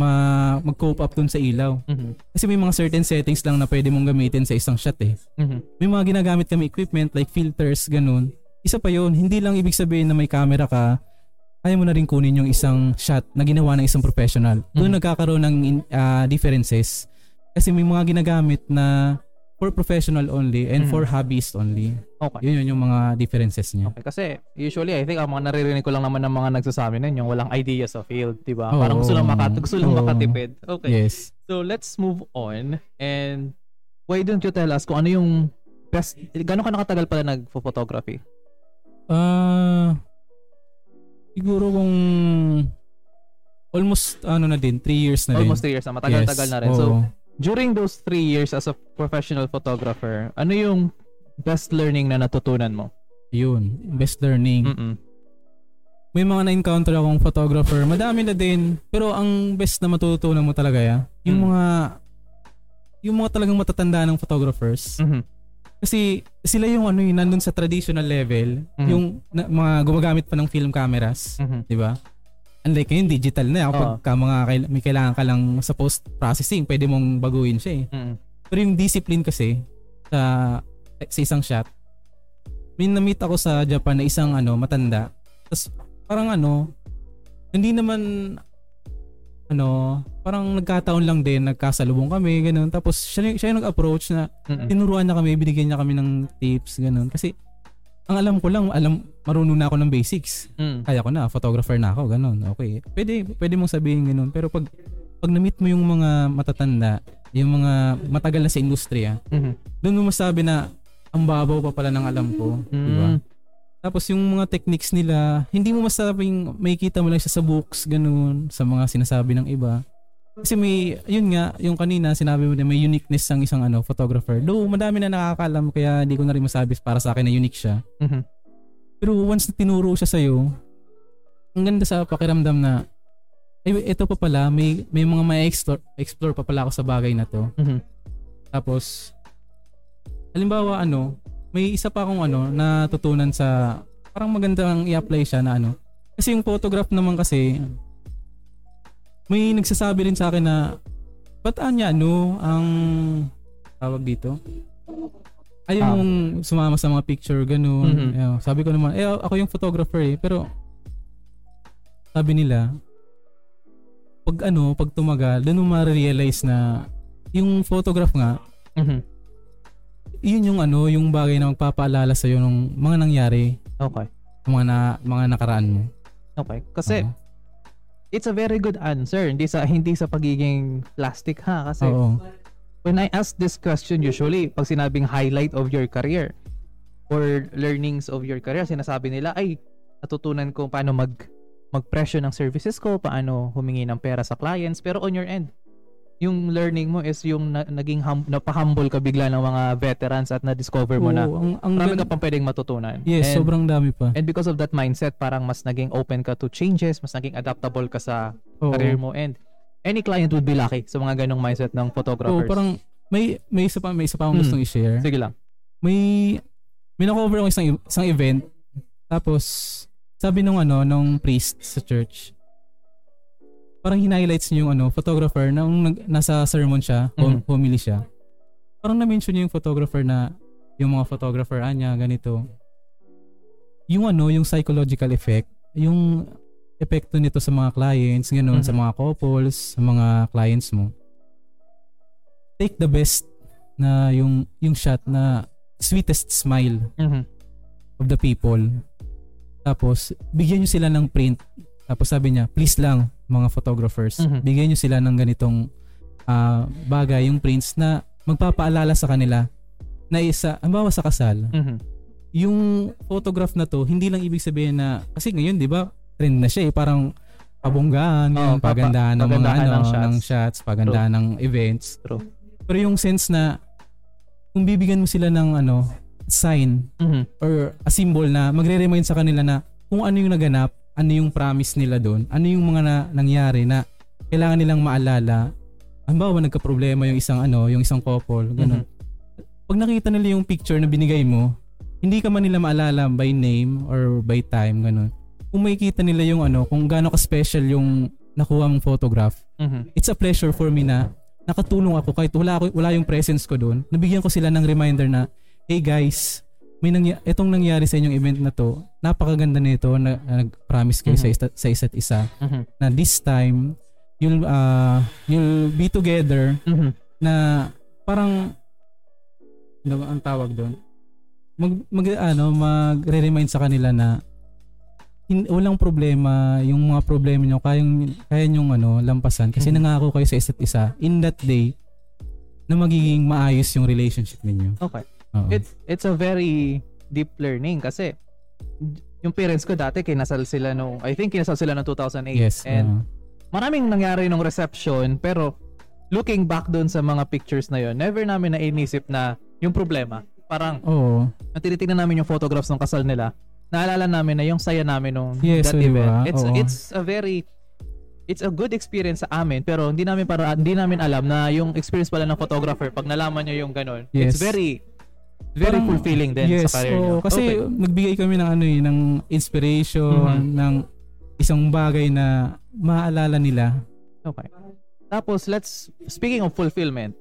ma- mag-cope up dun sa ilaw. Mm-hmm. Kasi may mga certain settings lang na pwede mong gamitin sa isang shot eh. Mm-hmm. May mga ginagamit kami equipment like filters, gano'n. Isa pa yun, hindi lang ibig sabihin na may camera ka, kaya mo na rin kunin yung isang shot na ginawa ng isang professional. Doon mm-hmm. nagkakaroon ng uh, differences. Kasi may mga ginagamit na for professional only and mm-hmm. for hobbyist only. Okay. Yun, yun yung mga differences niya. Okay. Kasi usually I think ang mga naririnig ko lang naman ng mga nagsasabi nun, yung walang idea sa field, diba? Oh, parang gusto lang, makat- gusto lang oh, makatipid. Okay. Yes. So let's move on, and why don't you tell us kung ano yung best, gano'n ka nakatagal pala nag-photography? Ah, uh, siguro kung almost ano na din, three years na rin. Almost three years na, matagal-tagal yes, na rin. Oo. So, during those three years as a professional photographer, ano yung best learning na natutunan mo? Yun, best learning. Mm-mm. May mga na-encounter akong photographer, madami na din, pero ang best na matutunan mo talaga ya, yung mm. mga yung mga talagang matatanda ng photographers. Mhm. Kasi sila yung ano yun, nandun sa traditional level, mm-hmm. yung na, mga gumagamit pa ng film cameras, mm-hmm. di ba? Unlike ngayon, digital na. Kapag oh. ka mga, may kailangan ka lang sa post-processing, pwede mong baguhin siya eh. Mm-hmm. Pero yung discipline kasi sa, sa isang shot, may na-meet ako sa Japan na isang ano, matanda. Tapos parang ano, hindi naman ano, parang nagkataon lang din, nagkasalubong kami, ganun. Tapos siya, siya yung nag-approach na mm-mm. tinuruan na kami, binigyan niya kami ng tips, ganun. Kasi ang alam ko lang, alam, marunong na ako ng basics. Mm. Kaya ko na, photographer na ako, ganun. Okay, pwede, pwede mong sabihin ganun. Pero pag, pag na-meet mo yung mga matatanda, yung mga matagal na sa industriya, mm-hmm. doon mo masabi na, ang babaw pa pala ng alam ko, mm-hmm. di ba? Tapos yung mga techniques nila, hindi mo masasabing makikita mo lang siya sa books, ganun, sa mga sinasabi ng iba. Kasi may, yun nga, yung kanina sinabi mo na may uniqueness ang isang ano, photographer. Though madami na nakakaalam, kaya hindi ko na rin masabi para sa akin na unique siya. Mm-hmm. Pero once na tinuro siya sa'yo, ang ganda sa pakiramdam na, ay, ito pa pala, may, may mga may explore, explore pa pala ako sa bagay na to. Mm-hmm. Tapos, halimbawa ano, may isa pa akong ano natutunan sa parang magandang i-apply siya na ano. Kasi yung photograph naman kasi may nagsasabi rin sa akin na bataan niya ano ang tawag dito. Ayaw mong sumama sa mga picture ganun. Mm-hmm. Ayaw, sabi ko naman, eh ako yung photographer eh, pero sabi nila pag ano, pag tumagal, doon mo ma-realize na yung photograph nga mm-hmm. yun yung ano, yung bagay na magpapaalala sa iyo ng mga nangyari. Okay. Mga na, mga nakaraan mo. Okay. Kasi uh-huh. it's a very good answer. Hindi sa hindi sa pagiging plastic ha, kasi uh-huh. when I ask this question usually, pag sinabing highlight of your career or learnings of your career, sinasabi nila ay natutunan ko paano mag mag-presyo ng services ko, paano humingi ng pera sa clients, pero on your end, yung learning mo is yung na, naging hum, napahumble ka bigla ng mga veterans at na-discover mo oh, na marami gan- ka pang pwedeng matutunan. Yes, and, sobrang dami pa. And because of that mindset, parang mas naging open ka to changes, mas naging adaptable ka sa oh. career mo, and any client would be lucky sa mga ganong mindset ng photographers. Oh, parang may may isa pa may isa pa akong gustong hmm. i-share. Sige lang. May may na-cover akong isang isang event, tapos sabi nung ano nung priest sa church, parang hinighlights niya yung ano, photographer na nung nasa sermon siya, mm-hmm. homily siya. Parang na-mention niya yung photographer na yung mga photographer niya ganito. Yung ano, yung psychological effect, yung epekto nito sa mga clients, ganoon mm-hmm. sa mga couples, sa mga clients mo. Take the best na yung yung shot na sweetest smile mm-hmm. of the people. Tapos bigyan niyo sila ng print. Tapos sabi niya, please lang mga photographers, mm-hmm. bigyan niyo sila ng ganitong uh, bagay, yung prints na magpapaalala sa kanila na isa, halimbawa sa kasal, mm-hmm. yung photograph na to, hindi lang ibig sabihin na, kasi ngayon, di ba, trend na siya eh, parang pabonggaan, oh, yun, pagandahan ng mga ano, ng shots, ng shots pagandahan ng events. True. Pero yung sense na kung bibigyan mo sila ng ano, sign mm-hmm. or a symbol na magre-remind sa kanila na kung ano yung naganap, ano yung promise nila doon, ano yung mga na, nangyari na kailangan nilang maalala. Halimbawa, nagka-problema yung isang ano, yung isang couple, ganun. Mm-hmm. Pag nakita nila yung picture na binigay mo, hindi ka man nila maalala by name or by time, ganun. Kung makikita nila yung ano, kung gaano ka-special yung nakuha mong photograph, mm-hmm. it's a pleasure for me na nakatulong ako kahit wala, ako, wala yung presence ko doon. Nabigyan ko sila ng reminder na, hey guys, may nangy- itong nangyari sa inyong event na to, napakaganda nito na, na nag-promise kayo mm-hmm. sa, isa, sa isa't isa mm-hmm. na this time, you'll, uh, you'll be together mm-hmm. na parang, ano ang tawag doon? Mag, mag, ano, magre-remind sa kanila na In, walang problema yung mga problema nyo kaya kaya yung ano lampasan kasi mm-hmm. nangako kayo sa isa't isa in that day na magiging maayos yung relationship ninyo. Okay. Uh-oh. It's it's a very deep learning kasi yung parents ko dati kinasal sila nung I think kinasal sila nung two thousand eight yes, and uh-huh. maraming nangyari nung reception pero looking back doon sa mga pictures na yon never namin na inisip na yung problema parang oh tinitingnan namin yung photographs ng kasal nila. Naalala namin na yung saya namin nung yes, that so event. Diba? It's Oo. it's a very it's a good experience sa amin pero hindi namin para hindi namin alam na yung experience pala ng photographer pag nalaman niya yung ganun. Yes. It's very very parang, fulfilling din yes, sa career so, niyo. Kasi okay. nagbigay kami ng ano eh ng inspiration mm-hmm. ng isang bagay na maaalala nila. Okay. Tapos let's speaking of fulfillment.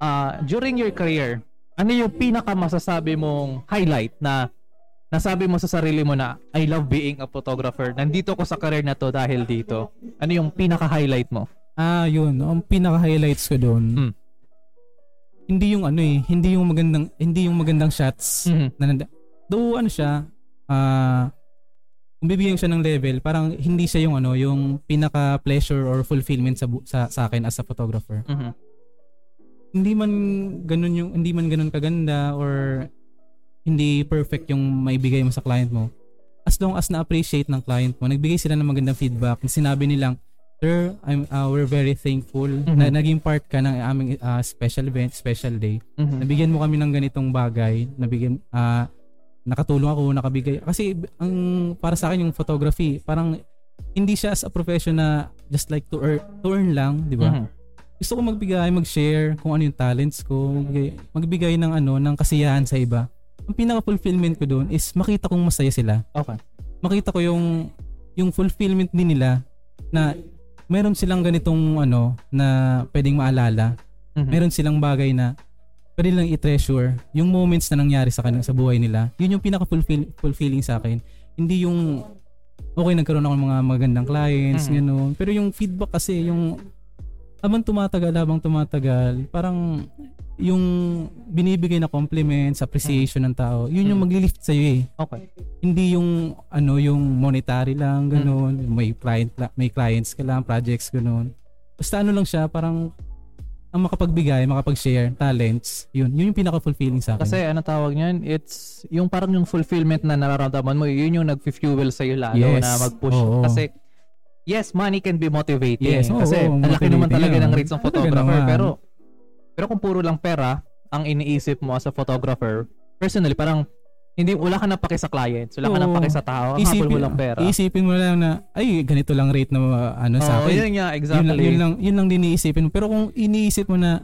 Uh during your career, ano yung pinaka masasabi mong highlight na nasabi mo sa sarili mo na I love being a photographer. Nandito ko sa career na to dahil dito. Ano yung pinaka-highlight mo? Ah, yun. Ang pinaka-highlights ko doon. Mm. Hindi yung ano eh, hindi yung magandang hindi yung magandang shots mm-hmm. na nand- do ano siya, ah, uh, bibigyan siya ng level, parang hindi siya yung ano, yung pinaka-pleasure or fulfillment sa bu- sa, sa akin as a photographer. Mm-hmm. Hindi man ganun yung hindi man ganun kaganda or hindi perfect yung maibigay mo sa client mo. As long as na-appreciate ng client mo, nagbigay sila ng magandang feedback. Sinabi nilang, Sir, I'm, uh, we're very thankful mm-hmm. na naging part ka ng aming uh, special event, special day. Mm-hmm. Nabigyan mo kami ng ganitong bagay. Nabigyan, uh, nakatulong ako, nakabigay. Kasi ang para sa akin yung photography, parang hindi siya as a profession na just like to earn, to earn lang, di ba? Mm-hmm. Gusto ko magbigay, mag-share kung ano yung talents ko, magbigay, magbigay ng ano, ng kasiyahan sa iba. Ang pinaka-fulfillment ko doon is makita kong masaya sila. Okay. Makita ko yung yung fulfillment din nila na meron silang ganitong ano na pwedeng maalala. Mm-hmm. Meron silang bagay na pwede lang i-treasure yung moments na nangyari sa kanila sa buhay nila. Yun yung pinaka-fulfilling sa akin. Hindi yung okay nagkaroon ako ng mga magandang clients, mm-hmm. gano'n. Pero yung feedback kasi yung habang tumatagal, habang tumatagal, parang yung binibigay na compliments, appreciation ng tao, yun yung maglilift sa iyo eh. Okay. Hindi yung ano yung monetary lang ganoon, mm. may client may clients ka lang, projects ganoon. Basta ano lang siya, parang ang makapagbigay, makapag-share talents, yun. Yun yung pinaka-fulfilling sa akin. Kasi ano tawag niyan, it's yung parang yung fulfillment na nararamdaman mo, yun yung nag-fuel sa iyo lalo yes. na mag-push. Oo. Kasi yes, money can be motivating. Yes. Oo, kasi oo, ang laki naman talaga yun. Ng rates ng photographer pero Pero kung puro lang pera ang iniisip mo as a photographer, personally, parang hindi, wala ka na pake sa clients, wala ka na pake sa tao, isipin, habol mo lang pera. Iisipin mo lang na, ay, ganito lang rate na ano oh, sa akin. Yun, yeah, exactly. Yun, yun, lang, yun lang din iniisipin mo. Pero kung iniisip mo na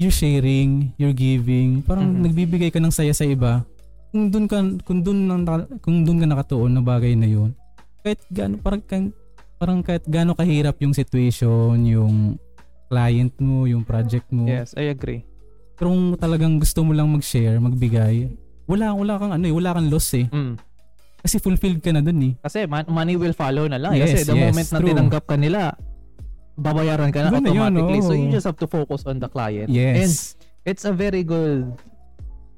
you're sharing, you're giving, parang mm-hmm. nagbibigay ka ng saya sa iba, kung dun ka, kung dun, kung dun ka nakatuon na bagay na yun, kahit gaano, parang, parang kahit gaano kahirap yung situation, yung client mo, yung project mo. Yes, I agree. Pero kung talagang gusto mo lang mag-share, magbigay, wala, wala kang ano eh, wala kang loss eh. Mm. Kasi fulfilled ka na dun eh. Kasi money will follow na lang. Yes, kasi the yes, moment na tinanggap ka nila, babayaran ka na Gano automatically. Yun, oh. So you just have to focus on the client. Yes. And it's a very good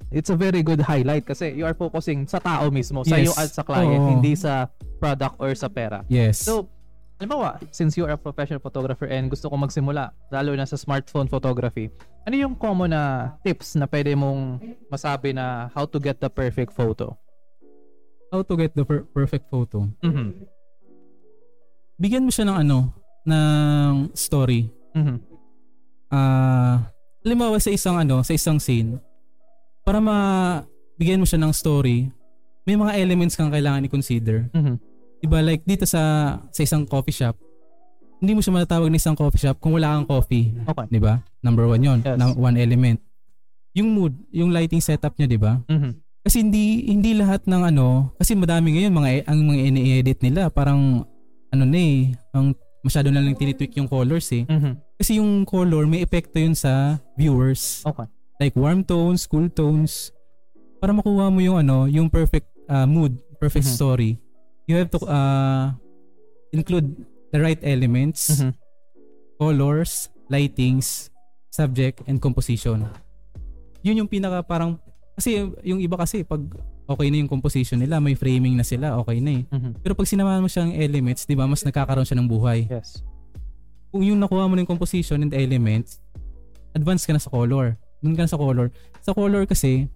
it's a very good highlight kasi you are focusing sa tao mismo, yes. sa iyo at sa client, oh. hindi sa product or sa pera. Yes. So halimbawa, since you are a professional photographer and gusto ko magsimula, lalo na sa smartphone photography, ano yung common na tips na pwede mong masabi na how to get the perfect photo? How to get the per- perfect photo? Mm-hmm. bigyan mo siya ng ano, ng story. Mm-hmm. Uh, halimbawa sa isang ano, sa isang scene, para mabigyan mo siya ng story, may mga elements kang kailangan i-consider. Mm-hmm. Diba, like dito sa sa isang coffee shop, hindi mo siya matatawag na isang coffee shop kung wala kang coffee. Okay. Diba? Number one yun. Yes. Na, one element. Yung mood, yung lighting setup niya, diba? Mm-hmm. Kasi hindi hindi lahat ng ano, kasi madami ngayon mga ang mga ini-edit nila, parang ano na eh, ang masyado na lang tinitweak yung colors eh. Mm-hmm. Kasi yung color, may epekto yun sa viewers. Okay. Like warm tones, cool tones. Para makuha mo yung ano, yung perfect uh, mood, perfect mm-hmm. story, you have to uh, include the right elements, mm-hmm. colors, lightings, subject, and composition. Yun yung pinaka parang, kasi yung iba kasi pag okay na yung composition nila, may framing na sila, okay na eh. Mm-hmm. Pero pag sinamahan mo siyang elements, di ba, mas nakakaroon siya ng buhay. Yes. Kung yung nakuha mo ng composition and elements, advance ka na sa color. Doon ka na sa color. Sa color kasi,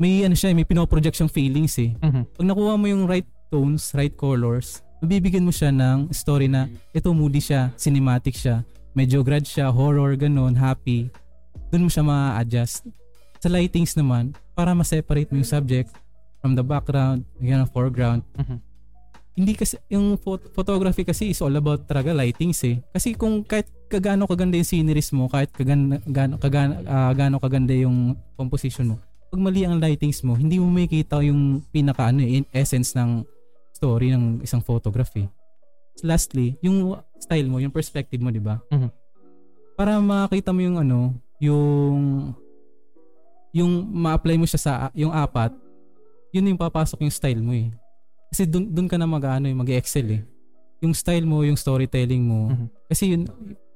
may ano siya, may pinoproject siyang feelings eh. Mm-hmm. Pag nakuha mo yung right tones, right colors, mabibigyan mo siya ng story na ito moody siya, cinematic siya, medyo grad siya, horror, ganun, happy. Doon mo siya ma-adjust. Sa lightings naman, para ma-separate mo yung subject from the background, again, foreground. Mm-hmm. Hindi kasi, yung phot- photography kasi is all about talaga lightings eh. Kasi kung kahit kagano kaganda yung sceneries mo, kahit kagano kagano, uh, kagano kaganda yung composition mo, pag mali ang lightings mo, hindi mo makikita yung pinaka ano, in essence ng story ng isang photography. So lastly, yung style mo, yung perspective mo, di ba? Mm-hmm. Para makita mo yung ano, yung yung ma-apply mo siya sa yung apat, yun yung papasok yung style mo eh. Kasi dun, dun ka na mag-ano eh, mag-excel eh. Yung style mo, yung storytelling mo. Mm-hmm. Kasi yun,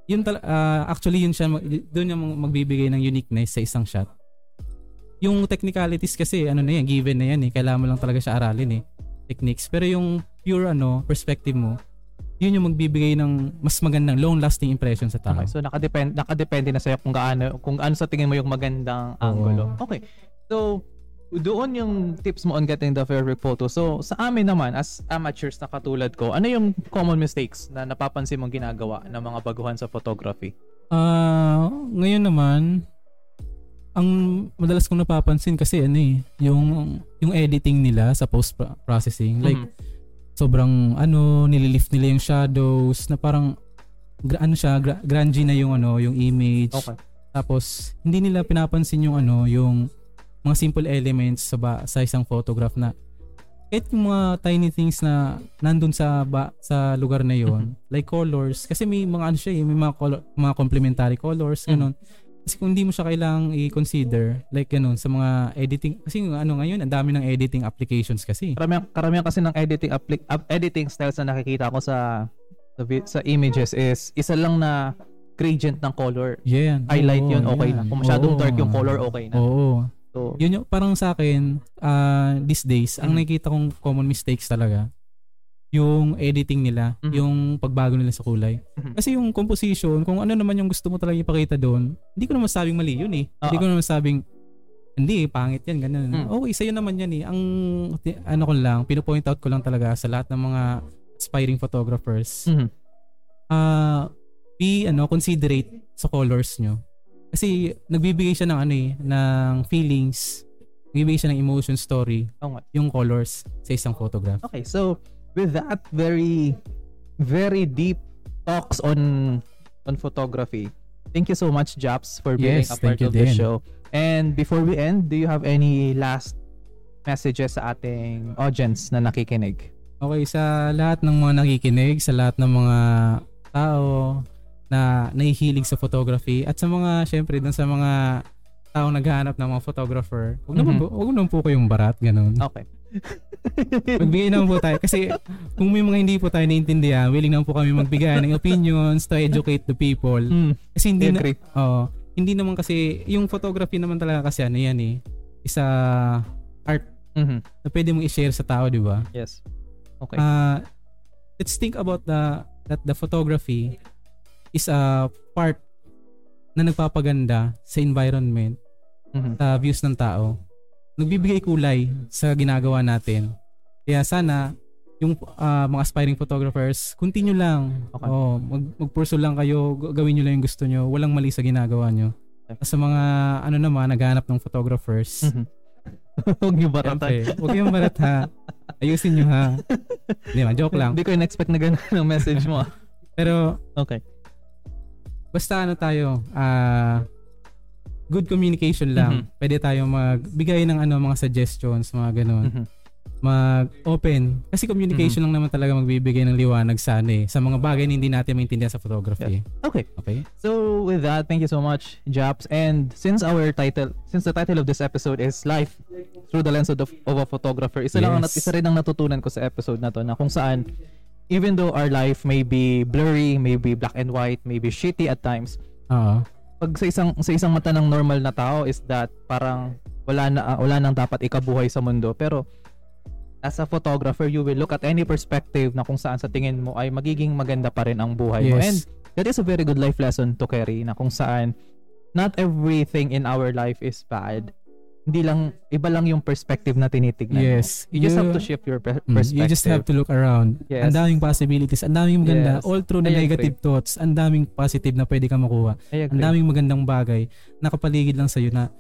yun uh, actually yun siya, dun yung magbibigay ng uniqueness sa isang shot. Yung technicalities kasi, ano na yan, given na yan eh. Kailangan mo lang talaga siya aralin eh. Techniques. Pero yung pure ano, perspective mo, yun yung magbibigay ng mas magandang long-lasting impression sa tao. Okay, so nakadepend, nakadepende na sa'yo kung gaano, kung ano sa tingin mo yung magandang angulo. Okay. So, doon yung tips mo on getting the perfect photo. So, sa amin naman, as amateurs na katulad ko, ano yung common mistakes na napapansin mong ginagawa ng mga baguhan sa photography? Uh, ngayon naman, ang madalas kong napapansin kasi ano eh, yung, yung editing nila sa post-processing. Like, mm-hmm. sobrang ano, nililift nila yung shadows na parang, ano siya, gra- grungy na yung ano, yung image. Okay. Tapos, hindi nila pinapansin yung ano, yung mga simple elements sa, ba, sa isang photograph na kahit yung mga tiny things na nandun sa ba, sa lugar na yon, mm-hmm. like colors kasi may mga ano siya eh, may mga, color, mga complementary colors, ganun. Mm-hmm. Kasi kung hindi mo siya kailangang i-consider like ganun sa mga editing kasi ano ngayon ang dami ng editing applications kasi karamihan, karamihan kasi ng editing apli- uh, editing styles na nakikita ko sa sa images is isa lang na gradient ng color, yeah, highlight, oo, yun okay, yeah. Na kung masyadong oo, dark yung color okay na, oo. So, yun yung parang sa akin uh, these days, mm-hmm. ang nakikita kong common mistakes talaga yung editing nila, mm-hmm. yung pagbago nila sa kulay. Mm-hmm. Kasi yung composition, kung ano naman yung gusto mo talaga ipakita doon, hindi ko naman sabing mali yun eh. Uh-huh. Hindi ko naman sabing hindi, pangit yan, ganun. Mm-hmm. Okay, sa'yo naman yan eh. Ang ano ko lang, pinopoint out ko lang talaga sa lahat ng mga aspiring photographers. Mm-hmm. Uh, be ano, considerate sa colors nyo. Kasi nagbibigay siya ng ano eh, ng feelings, nagbibigay siya ng emotion, story, yung colors sa isang photograph. Okay, so with that very very deep talks on on photography, thank you so much Japs for being yes, a part of the show. And before we end, do you have any last messages sa ating audience na nakikinig? Okay, sa lahat ng mga nakikinig, sa lahat ng mga tao na nahihilig sa photography at sa mga syempre dun sa mga taong naghahanap ng mga photographer, huwag naman, mm-hmm. huwag naman po kayong barat, ganun. Okay. Magbigay naman po tayo kasi kung may mga hindi po tayo naiintindihan, willing naman po kami magbigay ng opinions to educate the people. Mm. Kasi hindi na, oh, hindi naman kasi yung photography naman talaga kasi ano yan eh, isa art, mm-hmm. na pwede mong i-share sa tao, di ba? Yes. Okay. Uh, let's think about the that the photography is a part na nagpapaganda sa environment, mm-hmm. sa views ng tao. Nagbibigay kulay sa ginagawa natin. Kaya sana yung uh, mga aspiring photographers, continue lang. Okay. Oh, mag- mag-pursue lang kayo, gawin niyo lang yung gusto niyo. Walang mali sa ginagawa niyo. Sa mga ano naman naghahanap ng photographers. Mm-hmm. Huwag niyo barata. Huwag niyo barata. Ayusin niyo ha. Hindi man, joke lang. Hindi ko in-expect na gano'n ang message mo. Pero okay. Basta ano tayo, ah uh, good communication lang. Mm-hmm. Pwede tayo magbigay ng ano, mga suggestions, mga ganun. Mm-hmm. Mag-open. Kasi communication mm-hmm. lang naman talaga magbibigay ng liwanag sa ano eh. Sa mga bagay na hindi natin maintindihan sa photography. Yeah. Okay. Okay. So with that, thank you so much, Japs. And since our title, since the title of this episode is Life Through the Lens of, the, of a Photographer, isa yes. lang nat- isa rin ang natutunan ko sa episode na to na kung saan even though our life may be blurry, may be black and white, may be shitty at times. Uh-huh. Pag sa isang sa isang mata ng normal na tao is that parang wala na uh, wala nang dapat ikabuhay sa mundo, pero as a photographer you will look at any perspective na kung saan sa tingin mo ay magiging maganda pa rin ang buhay yes. mo, and that is a very good life lesson to carry na kung saan not everything in our life is bad, hindi lang iba lang yung perspective na tinitignan yes. mo. You, you just have to shift your per- perspective. You just have to look around. Yes. Ang daming possibilities, ang daming maganda, yes. all through na negative thoughts, ang daming positive na pwede kang makuha. Ang daming magandang bagay nakapaligid lang sa iyo na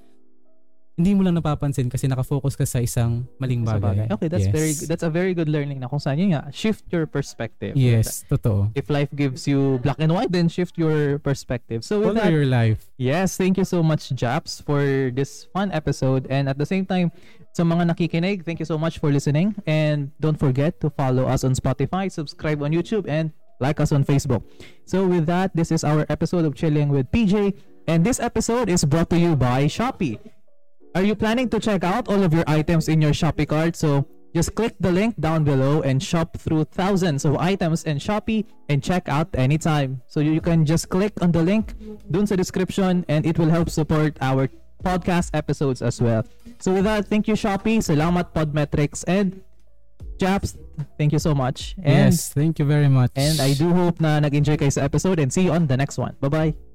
hindi mo lang napapansin kasi naka-focus ka sa isang maling bagay. Okay, that's yes. very that's a very good learning na kung saan yun nga, shift your perspective. Yes, so, totoo. If life gives you black and white, then shift your perspective. So with that, your life. Yes, thank you so much, Japs, for this fun episode, and at the same time sa mga nakikinig, thank you so much for listening, and don't forget to follow us on Spotify, subscribe on YouTube, and like us on Facebook. So with that, this is our episode of Chilling with P J, and this episode is brought to you by Shopee. Are you planning to check out all of your items in your Shopee cart? So just click the link down below and shop through thousands of items in Shopee and check out anytime. So you can just click on the link dun sa description, and it will help support our podcast episodes as well. So with that, thank you Shopee, salamat Podmetrics, and Japs, thank you so much. And, yes, thank you very much. And I do hope na nag-enjoy kayo sa episode, and see you on the next one. Bye-bye.